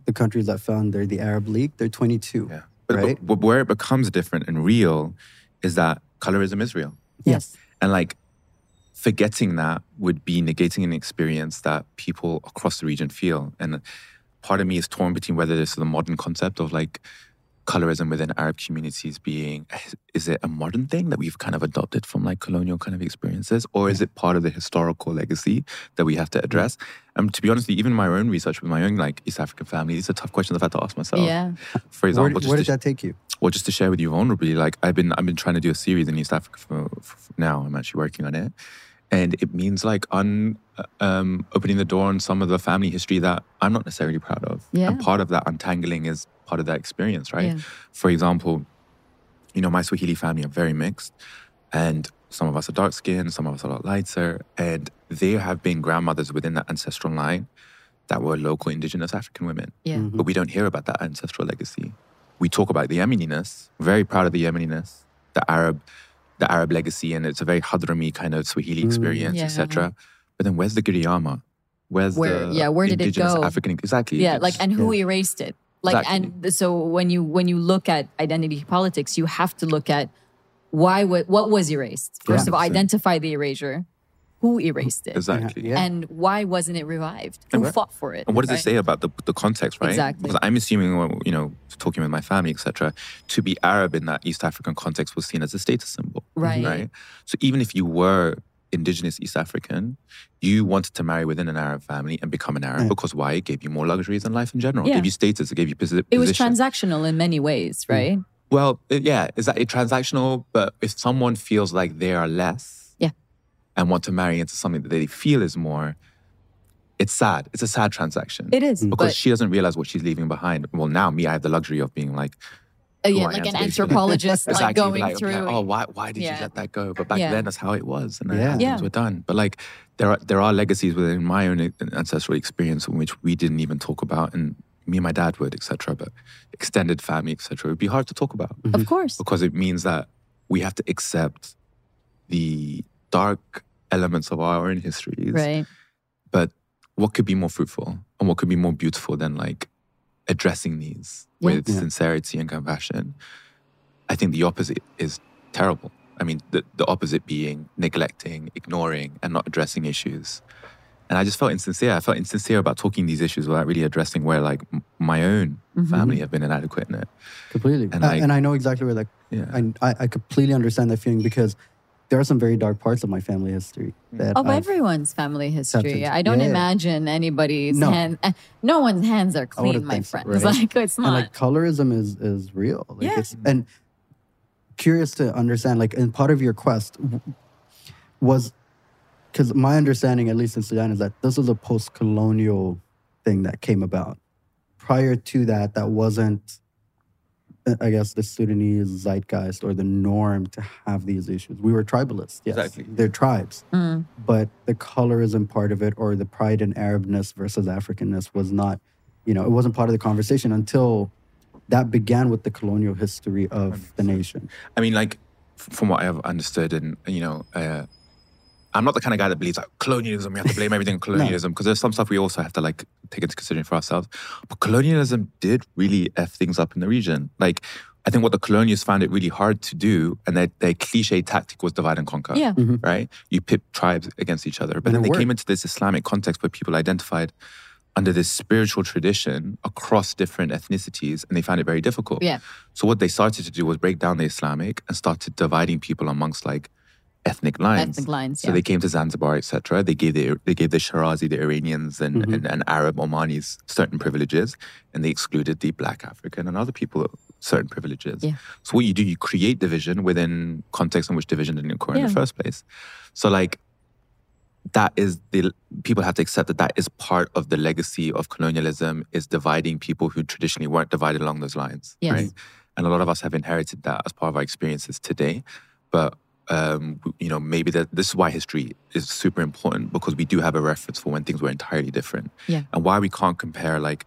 the countries that found they're the Arab League, they're 22, right? But where it becomes different and real is that colorism is real. Yes. And like forgetting that would be negating an experience that people across the region feel. And part of me is torn between whether this is the modern concept of like colorism within Arab communities being, is it a modern thing that we've kind of adopted from like colonial kind of experiences, or is it part of the historical legacy that we have to address? And to be honest, even my own research with my own like East African family, these are tough questions I've had to ask myself. Yeah. For example, where did that take you? Well, just to share with you vulnerably, like I've been trying to do a series in East Africa for now. I'm actually working on it, and it means like opening the door on some of the family history that I'm not necessarily proud of, and part of that untangling is part of that experience, right? Yeah. For example, you know, my Swahili family are very mixed, and some of us are dark skinned, some of us are a lot lighter, and there have been grandmothers within that ancestral line that were local indigenous African women. Yeah. Mm-hmm. But we don't hear about that ancestral legacy. We talk about the Yemeniness, very proud of the Yemeniness, the Arab legacy, and it's a very Hadrami kind of Swahili experience, etc. But then where's the Giriama? Where did it go? African, exactly. Yeah, like, and who erased it? Like, exactly. And so when you look at identity politics, you have to look at what was erased. First of all, identify the erasure. who erased it? Exactly. Yeah. And why wasn't it revived? Who fought for it? And what does it say about the context, right? Exactly. Because I'm assuming, you know, talking with my family, etc., to be Arab in that East African context was seen as a status symbol. Right. Right. So even if you were indigenous East African, you wanted to marry within an Arab family and become an Arab because why? It gave you more luxuries in life in general. It gave you status. It gave you position. It was transactional in many ways, right? Well, yeah. Is that transactional? But if someone feels like they are less and want to marry into something that they feel is more, it's sad. It's a sad transaction. It is. Because she doesn't realize what she's leaving behind. Well, now me, I have the luxury of being like, like an anthropologist, like going through. Like, why did you let that go? But back then, that's how it was, and things were done. But like, there are legacies within my own ancestral experience in which we didn't even talk about, and me and my dad would, etc. But extended family, etc. It'd be hard to talk about, of course, because it means that we have to accept the dark elements of our own histories. Right. But what could be more fruitful, and what could be more beautiful than like addressing these with sincerity and compassion? I think the opposite is terrible. I mean, the opposite being neglecting, ignoring, and not addressing issues. And I just felt insincere. I felt insincere about talking these issues without really addressing where like my own family have been inadequate in it. Completely. And, like, and I know exactly where I completely understand that feeling, because there are some very dark parts of my family history. Of everyone's family history. I don't imagine anybody's hands. No one's hands are clean, my friends. So, right? Like, it's not. And like, colorism is real. Like, it's, and curious to understand, like, and part of your quest was, because my understanding, at least in Sudan, is that this was a post-colonial thing that came about. Prior to that, that wasn't, I guess, the Sudanese zeitgeist or the norm to have these issues. We were tribalists, yes. Exactly. They're tribes. Mm. But the colorism part of it, or the pride in Arabness versus Africanness, was not, you know, it wasn't part of the conversation until that began with the colonial history of the nation. I mean, like, from what I have understood, and, you know, I'm not the kind of guy that believes like colonialism, we have to blame everything on colonialism, because there's some stuff we also have to like take into consideration for ourselves. But colonialism did really F things up in the region. Like, I think what the colonialists found it really hard to do, and their cliche tactic was divide and conquer, right? You pit tribes against each other. But and then they came into this Islamic context where people identified under this spiritual tradition across different ethnicities, and they found it very difficult. Yeah. So what they started to do was break down the Islamic and started dividing people amongst like ethnic lines. Ethnic lines, so they came to Zanzibar, etc. They gave the Shirazi, the Iranians, and Arab Omanis certain privileges, and they excluded the Black African and other people certain privileges. Yeah. So what you do, you create division within contexts in which division didn't occur in the first place. So like, that is people have to accept that that is part of the legacy of colonialism, is dividing people who traditionally weren't divided along those lines. Yes. Right? And a lot of us have inherited that as part of our experiences today, but you know, maybe this is why history is super important, because we do have a reference for when things were entirely different. Yeah. And why we can't compare like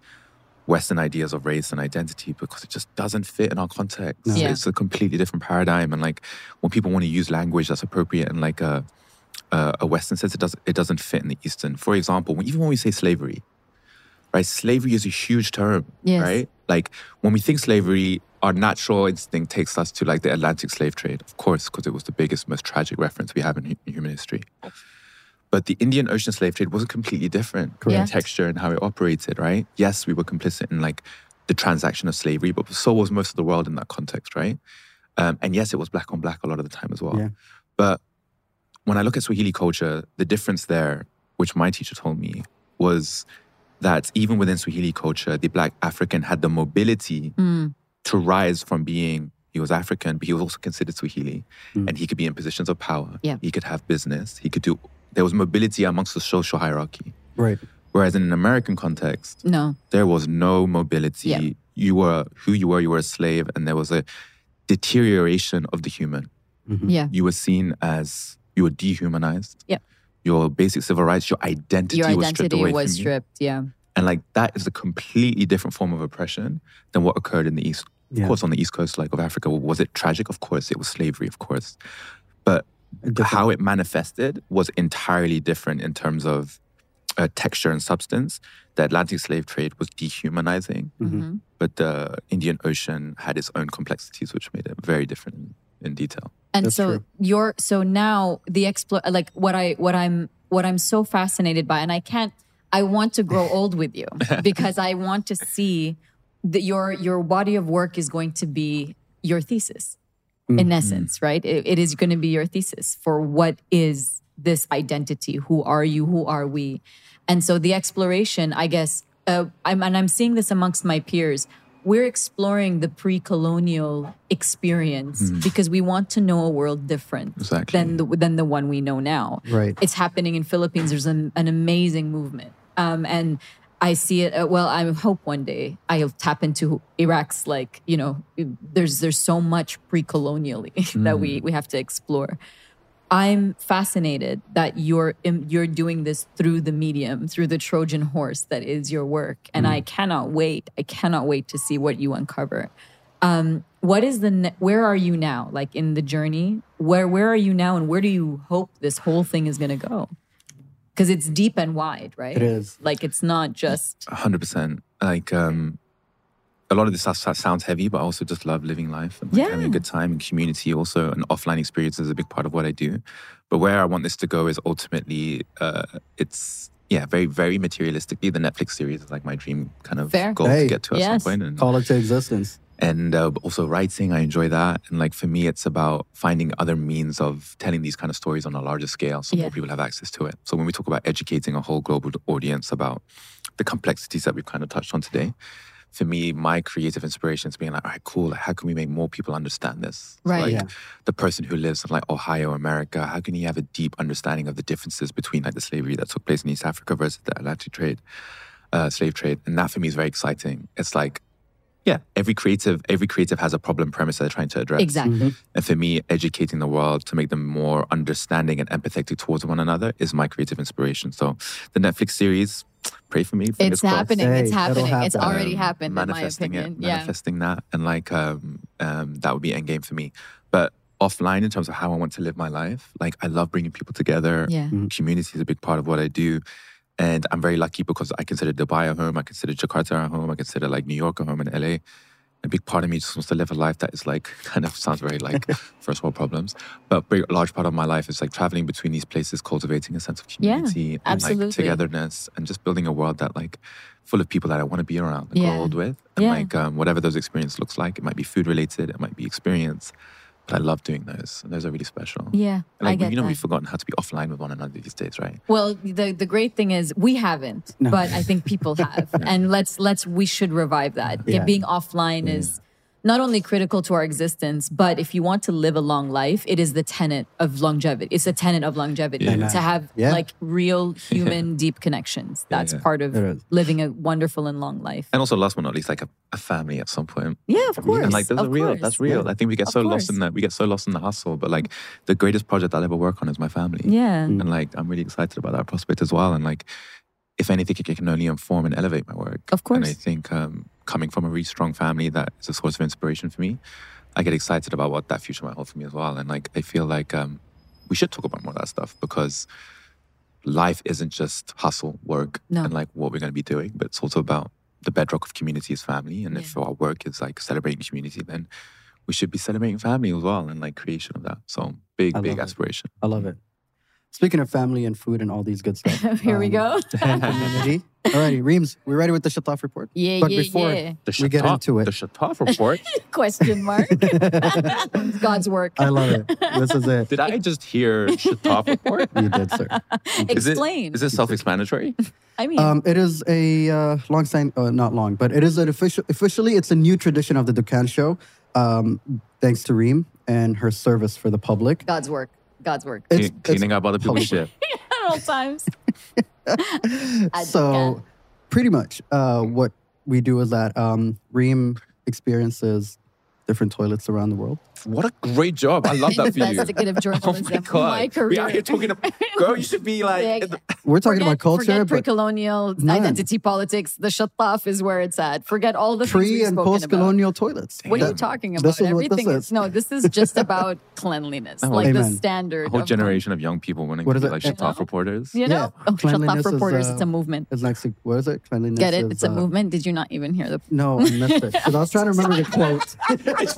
Western ideas of race and identity, because it just doesn't fit in our context. No. Yeah. It's a completely different paradigm. And like, when people want to use language that's appropriate in like a Western sense, it doesn't fit in the Eastern. For example, even when we say slavery, right? Slavery is a huge term, right? Like, when we think slavery, our natural instinct takes us to like the Atlantic slave trade, of course, because it was the biggest, most tragic reference we have in human history. But the Indian Ocean slave trade wasn't completely different in texture and how it operated, right? Yes, we were complicit in like the transaction of slavery, but so was most of the world in that context, right? And yes, it was black on black a lot of the time as well. Yeah. But when I look at Swahili culture, the difference there, which my teacher told me, was that even within Swahili culture, the Black African had the mobility to rise from being, he was African, but he was also considered Swahili. Mm. And he could be in positions of power. Yeah. He could have business. He could do, there was mobility amongst the social hierarchy. Right. Whereas in an American context, there was no mobility. Yeah. You were who you were a slave, and there was a deterioration of the human. Mm-hmm. Yeah. You were seen as, you were dehumanized. Yeah. Your basic civil rights, your identity was stripped away from you. Yeah. And like, that is a completely different form of oppression than what occurred in the East. Of course, on the East Coast, like, of Africa, was it tragic? Of course, it was slavery, of course. But how it manifested was entirely different in terms of texture and substance. The Atlantic slave trade was dehumanizing, but the Indian Ocean had its own complexities, which made it very different. in detail. And that's so true. So now the what I'm so fascinated by, and I want to grow old with you because I want to see that your body of work is going to be your thesis in essence, right? It is going to be your thesis for what is this identity? Who are you? Who are we? And so the exploration, I guess, I'm seeing this amongst my peers. We're exploring the pre-colonial experience because we want to know a world different than the one we know now. Right. It's happening in Philippines. There's an amazing movement. And I see it. I hope one day I'll tap into Iraq's, there's so much pre-colonially that we have to explore. I'm fascinated that you're doing this through the medium, through the Trojan horse that is your work. And I cannot wait to see what you uncover. Where are you now? Like in the journey, where are you now, and where do you hope this whole thing is going to go? Because it's deep and wide, right? It is. Like it's not just 100%. Like a lot of this sounds heavy, but I also just love living life and having a good time and community. Also, an offline experience is a big part of what I do. But where I want this to go is ultimately, very, very materialistically, the Netflix series is like my dream kind of goal to get to at some point. And call it to existence. And also writing, I enjoy that. And like for me, it's about finding other means of telling these kind of stories on a larger scale so more people have access to it. So when we talk about educating a whole global audience about the complexities that we've kind of touched on today, for me, my creative inspiration is being like, all right, cool. Like, how can we make more people understand this? Right. The person who lives in like Ohio, America, how can he have a deep understanding of the differences between like the slavery that took place in East Africa versus the Atlantic slave trade? And that for me is very exciting. It's like, every creative has a problem premise that they're trying to address. Exactly. And for me, educating the world to make them more understanding and empathetic towards one another is my creative inspiration. So the Netflix series, pray for me. It's happening. It's already happened, manifesting in my opinion. Manifesting that. And like, that would be endgame for me. But offline, in terms of how I want to live my life, like I love bringing people together. Yeah. Community is a big part of what I do. And I'm very lucky because I consider Dubai a home. I consider Jakarta a home. I consider like New York a home, and LA. A big part of me just wants to live a life that is like, kind of sounds very like first world problems. But a large part of my life is like traveling between these places, cultivating a sense of community and like togetherness, and just building a world that like full of people that I want to be around and grow old with. And like whatever those experiences looks like, it might be food related, it might be experience. But I love doing those. And those are really special. Yeah, like, I get that. We've forgotten how to be offline with one another these days, right? Well, the great thing is we haven't, but I think people have. And we should revive that. Yeah. Being offline is not only critical to our existence, but if you want to live a long life, it is the tenet of longevity. It's a tenet of longevity to have like real human deep connections. That's part of living a wonderful and long life. And also last but not least, like a family at some point. Yeah, of course. And like that's real. Yeah. I think we get so lost in the hustle. But like the greatest project I'll ever work on is my family. Yeah. And like I'm really excited about that prospect as well. And like if anything, it can only inform and elevate my work. Of course. And I think coming from a really strong family that is a source of inspiration for me, I get excited about what that future might hold for me as well. And like I feel like we should talk about more of that stuff because life isn't just hustle, work, and like what we're going to be doing, but it's also about the bedrock of community is family. And if our work is like celebrating community, then we should be celebrating family as well and like creation of that. So big aspiration. I love it. Speaking of family and food and all these good stuff. Here we go. Community. Alrighty, Reems, we're ready with the Shataf Report. But before we get into it. The Shataf Report? Question mark. God's work. I love it. This is it. Did I just hear Shataf Report? You did, sir. Explain. Is it self-explanatory? I mean. It is a it is an officially it's a new tradition of the Dukkan Show. Thanks to Reem and her service for the public. God's work. It's cleaning up other people's shit. At all times. So pretty much what we do is that Reem experiences different toilets around the world. What a great job. I love that for you. Investigative journalism. My career. We are here talking about, girl, you should be like... We're talking about culture. Forget pre-colonial identity politics. The Shataf is where it's at. Forget all the pre- and post-colonial about. Toilets. Damn. What are you talking about? Everything is. No, this is just about cleanliness. Oh, like the standard. A whole generation of young people wanting to be like Shataf reporters. You know? Yeah. Oh, Shataf reporters, it's a movement. It's like, what is it? Cleanliness. Get it? It's a movement. Did you not even hear the... No, I missed it. Because I was trying to remember the quote. It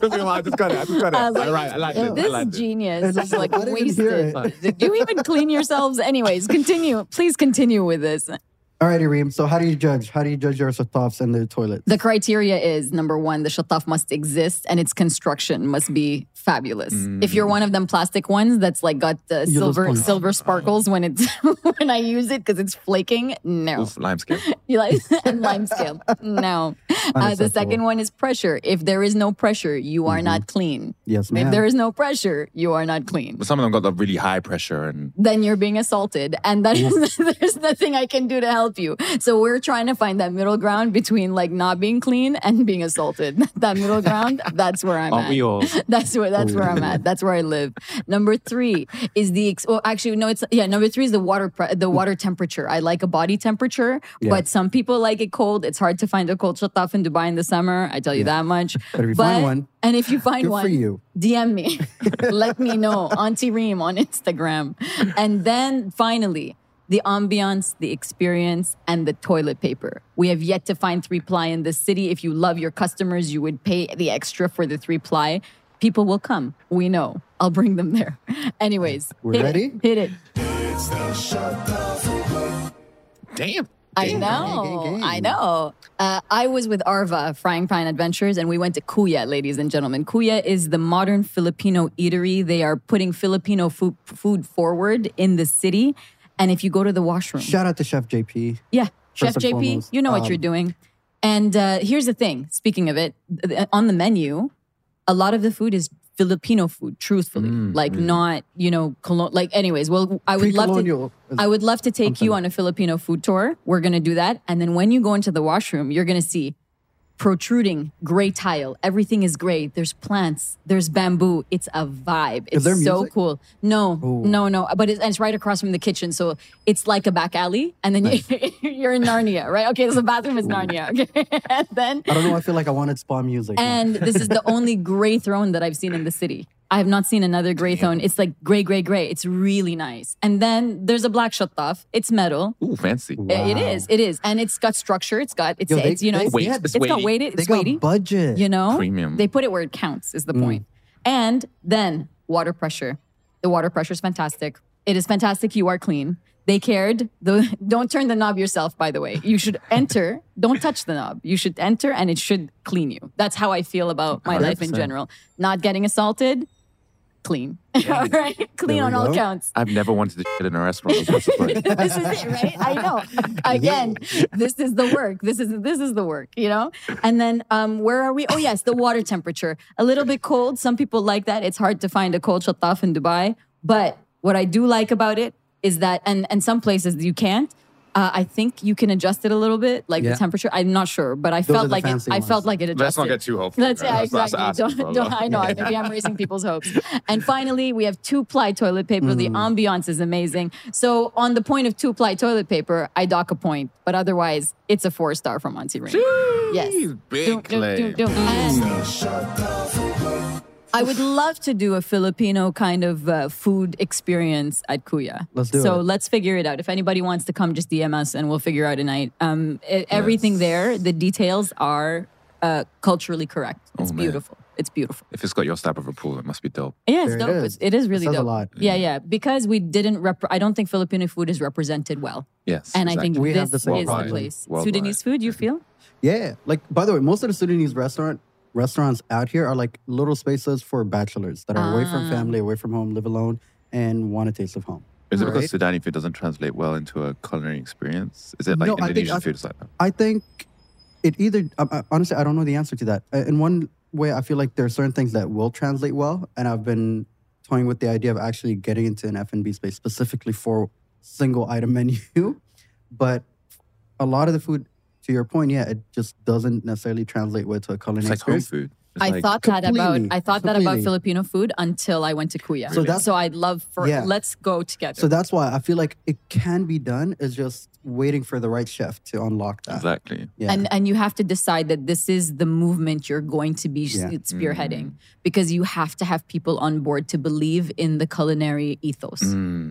took me a while. I just got it. I like it. This is genius. It's like wasted. Did you even clean yourselves? Anyways, continue. Please continue with this. All right, Reem. So how do you judge? How do you judge your shatafs and their toilets? The criteria is, number one, the shataf must exist and its construction must be fabulous. Mm. If you're one of them plastic ones that's like got the silver sparkles when it's when I use it because it's flaking, no. Oof, lime scale. You like and lime scale? No. The second one is pressure. If there is no pressure, you are not clean. Yes, ma'am. If there is no pressure, you are not clean. But some of them got the really high pressure, and then you're being assaulted, and that is there's nothing I can do to help you. So we're trying to find that middle ground between like not being clean and being assaulted. That middle ground, that's where I'm at. We all? That's where I'm at. That's where I live. Number three is the water temperature. I like a body temperature, but some people like it cold. It's hard to find a cold shataf in Dubai in the summer. I tell you that much. But if you find one, and if you find one, you. DM me. Let me know. Auntie Reem on Instagram. And then finally, the ambiance, the experience, and the toilet paper. We have yet to find 3-ply in this city. If you love your customers, you would pay the extra for the 3-ply. People will come. We know. I'll bring them there. Anyways. We're ready? Hit it. It's the Shataf. Damn. I know. I was with Arva, Frying Pine Adventures, and we went to Kuya, ladies and gentlemen. Kuya is the modern Filipino eatery. They are putting Filipino food forward in the city. And if you go to the washroom... Shout out to Chef JP. Yeah, Chef JP, foremost. You know what you're doing. And here's the thing, speaking of it, on the menu, a lot of the food is Filipino food, truthfully. Not, anyways, well, I would love to take you on a Filipino food tour. We're going to do that. And then when you go into the washroom, you're going to see protruding gray tile. Everything is gray. There's plants. There's bamboo. It's a vibe. It's so cool. No. But it's right across from the kitchen. So it's like a back alley. And then you're in Narnia, right? Okay, so the bathroom is Narnia. Okay. And then... I don't know. I feel like I wanted spa music. And this is the only gray throne that I've seen in the city. I have not seen another gray throne. It's like gray. It's really nice. And then there's a black shataf. It's metal. Ooh, fancy. Wow. It is. And it's got structure. It's got weight. It's weighty. Got budget. Premium. They put it where it counts is the point. And then water pressure. The water pressure is fantastic. It is fantastic. You are clean. They cared. Don't turn the knob yourself, by the way. You should enter. Don't touch the knob. You should enter and it should clean you. That's how I feel about my life in general. Not getting assaulted. Clean. Yeah. All right? Clean on all counts. I've never wanted to shit in a restaurant. This is it, right? I know. Again, this is the work. This is the work, And then where are we? Oh, yes, the water temperature. A little bit cold. Some people like that. It's hard to find a cold shataf in Dubai. But what I do like about it is that, and some places you can't, I think you can adjust it a little bit, the temperature. I'm not sure, but I felt like it adjusted. Let's not get too hopeful. Exactly. Don't, I know. Maybe I'm raising people's hopes. And finally, we have 2-ply toilet paper. The ambiance is amazing. So on the point of 2-ply toilet paper, I dock a point. But otherwise, it's a 4-star from Auntie Reem. Yes. Big claim. I would love to do a Filipino kind of food experience at Kuya. So let's figure it out. If anybody wants to come, just DM us and we'll figure out a night. Everything there, the details are culturally correct. It's beautiful. Man. It's beautiful. If it's got your stamp of approval, it must be dope. Yeah, it's dope. It is really dope. It says a lot. Yeah. Because I don't think Filipino food is represented well. Yes, and exactly. I think this is the place. Worldwide. Sudanese food, you feel? Yeah. By the way, most of the Sudanese restaurants out here are like little spaces for bachelors that are away from family, away from home, live alone, and want a taste of home. Is it because Sudanese food doesn't translate well into a culinary experience? Is it Indonesian food is like that? I think it either... honestly, I don't know the answer to that. In one way, I feel like there are certain things that will translate well, and I've been toying with the idea of actually getting into an F&B space specifically for single item menu. But a lot of the food... To your point, it just doesn't necessarily translate well to a culinary experience. Home food. I thought that about Filipino food until I went to Kuya. So I'd love let's go together. So that's why I feel like it can be done. It's just waiting for the right chef to unlock that. Exactly. Yeah. And you have to decide that this is the movement you're going to be spearheading because you have to have people on board to believe in the culinary ethos,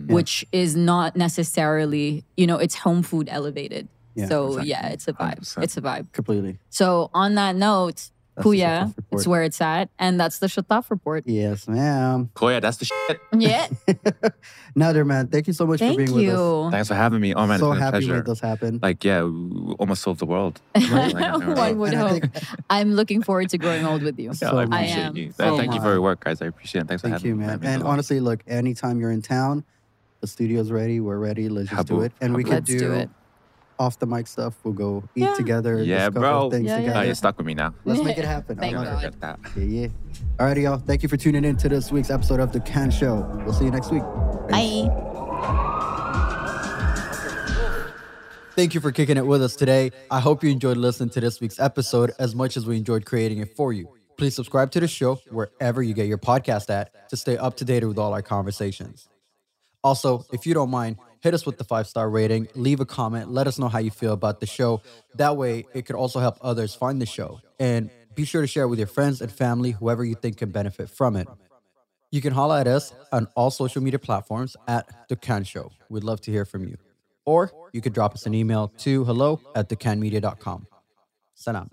which is not necessarily, it's home food elevated. Yeah, it's a vibe. Completely. So on that note, Kuya, it's where it's at. And that's the Shataf Report. Yes, ma'am. Kuya, that's the shit. Yeah. Nadir, man, thank you so much for being with us. Thanks for having me. Oh, man, so it's been a pleasure. So happy when this happened. Like, yeah, we almost solved the world. Right? Like, one would hope. I'm looking forward to growing old with you. Yeah, so I appreciate you. So thank you for your work, guys. I appreciate it. Thanks for having me. Thank you, man. And honestly, look, anytime you're in town, the studio's ready. We're ready. Let's just do it. And we can do it. Off the mic stuff, we'll go eat together. Yeah, bro. Things together. Oh, you're stuck with me now. Let's make it happen. Thank God. Yeah. Alrighty, y'all. Thank you for tuning in to this week's episode of The Can Show. We'll see you next week. Thanks. Bye. Thank you for kicking it with us today. I hope you enjoyed listening to this week's episode as much as we enjoyed creating it for you. Please subscribe to the show wherever you get your podcast at to stay up to date with all our conversations. Also, if you don't mind, hit us with the 5-star rating, leave a comment, let us know how you feel about the show. That way, it could also help others find the show. And be sure to share it with your friends and family, whoever you think can benefit from it. You can holler at us on all social media platforms at Dukkan Show. We'd love to hear from you. Or you could drop us an email to hello@dukkanmedia.com. Salam.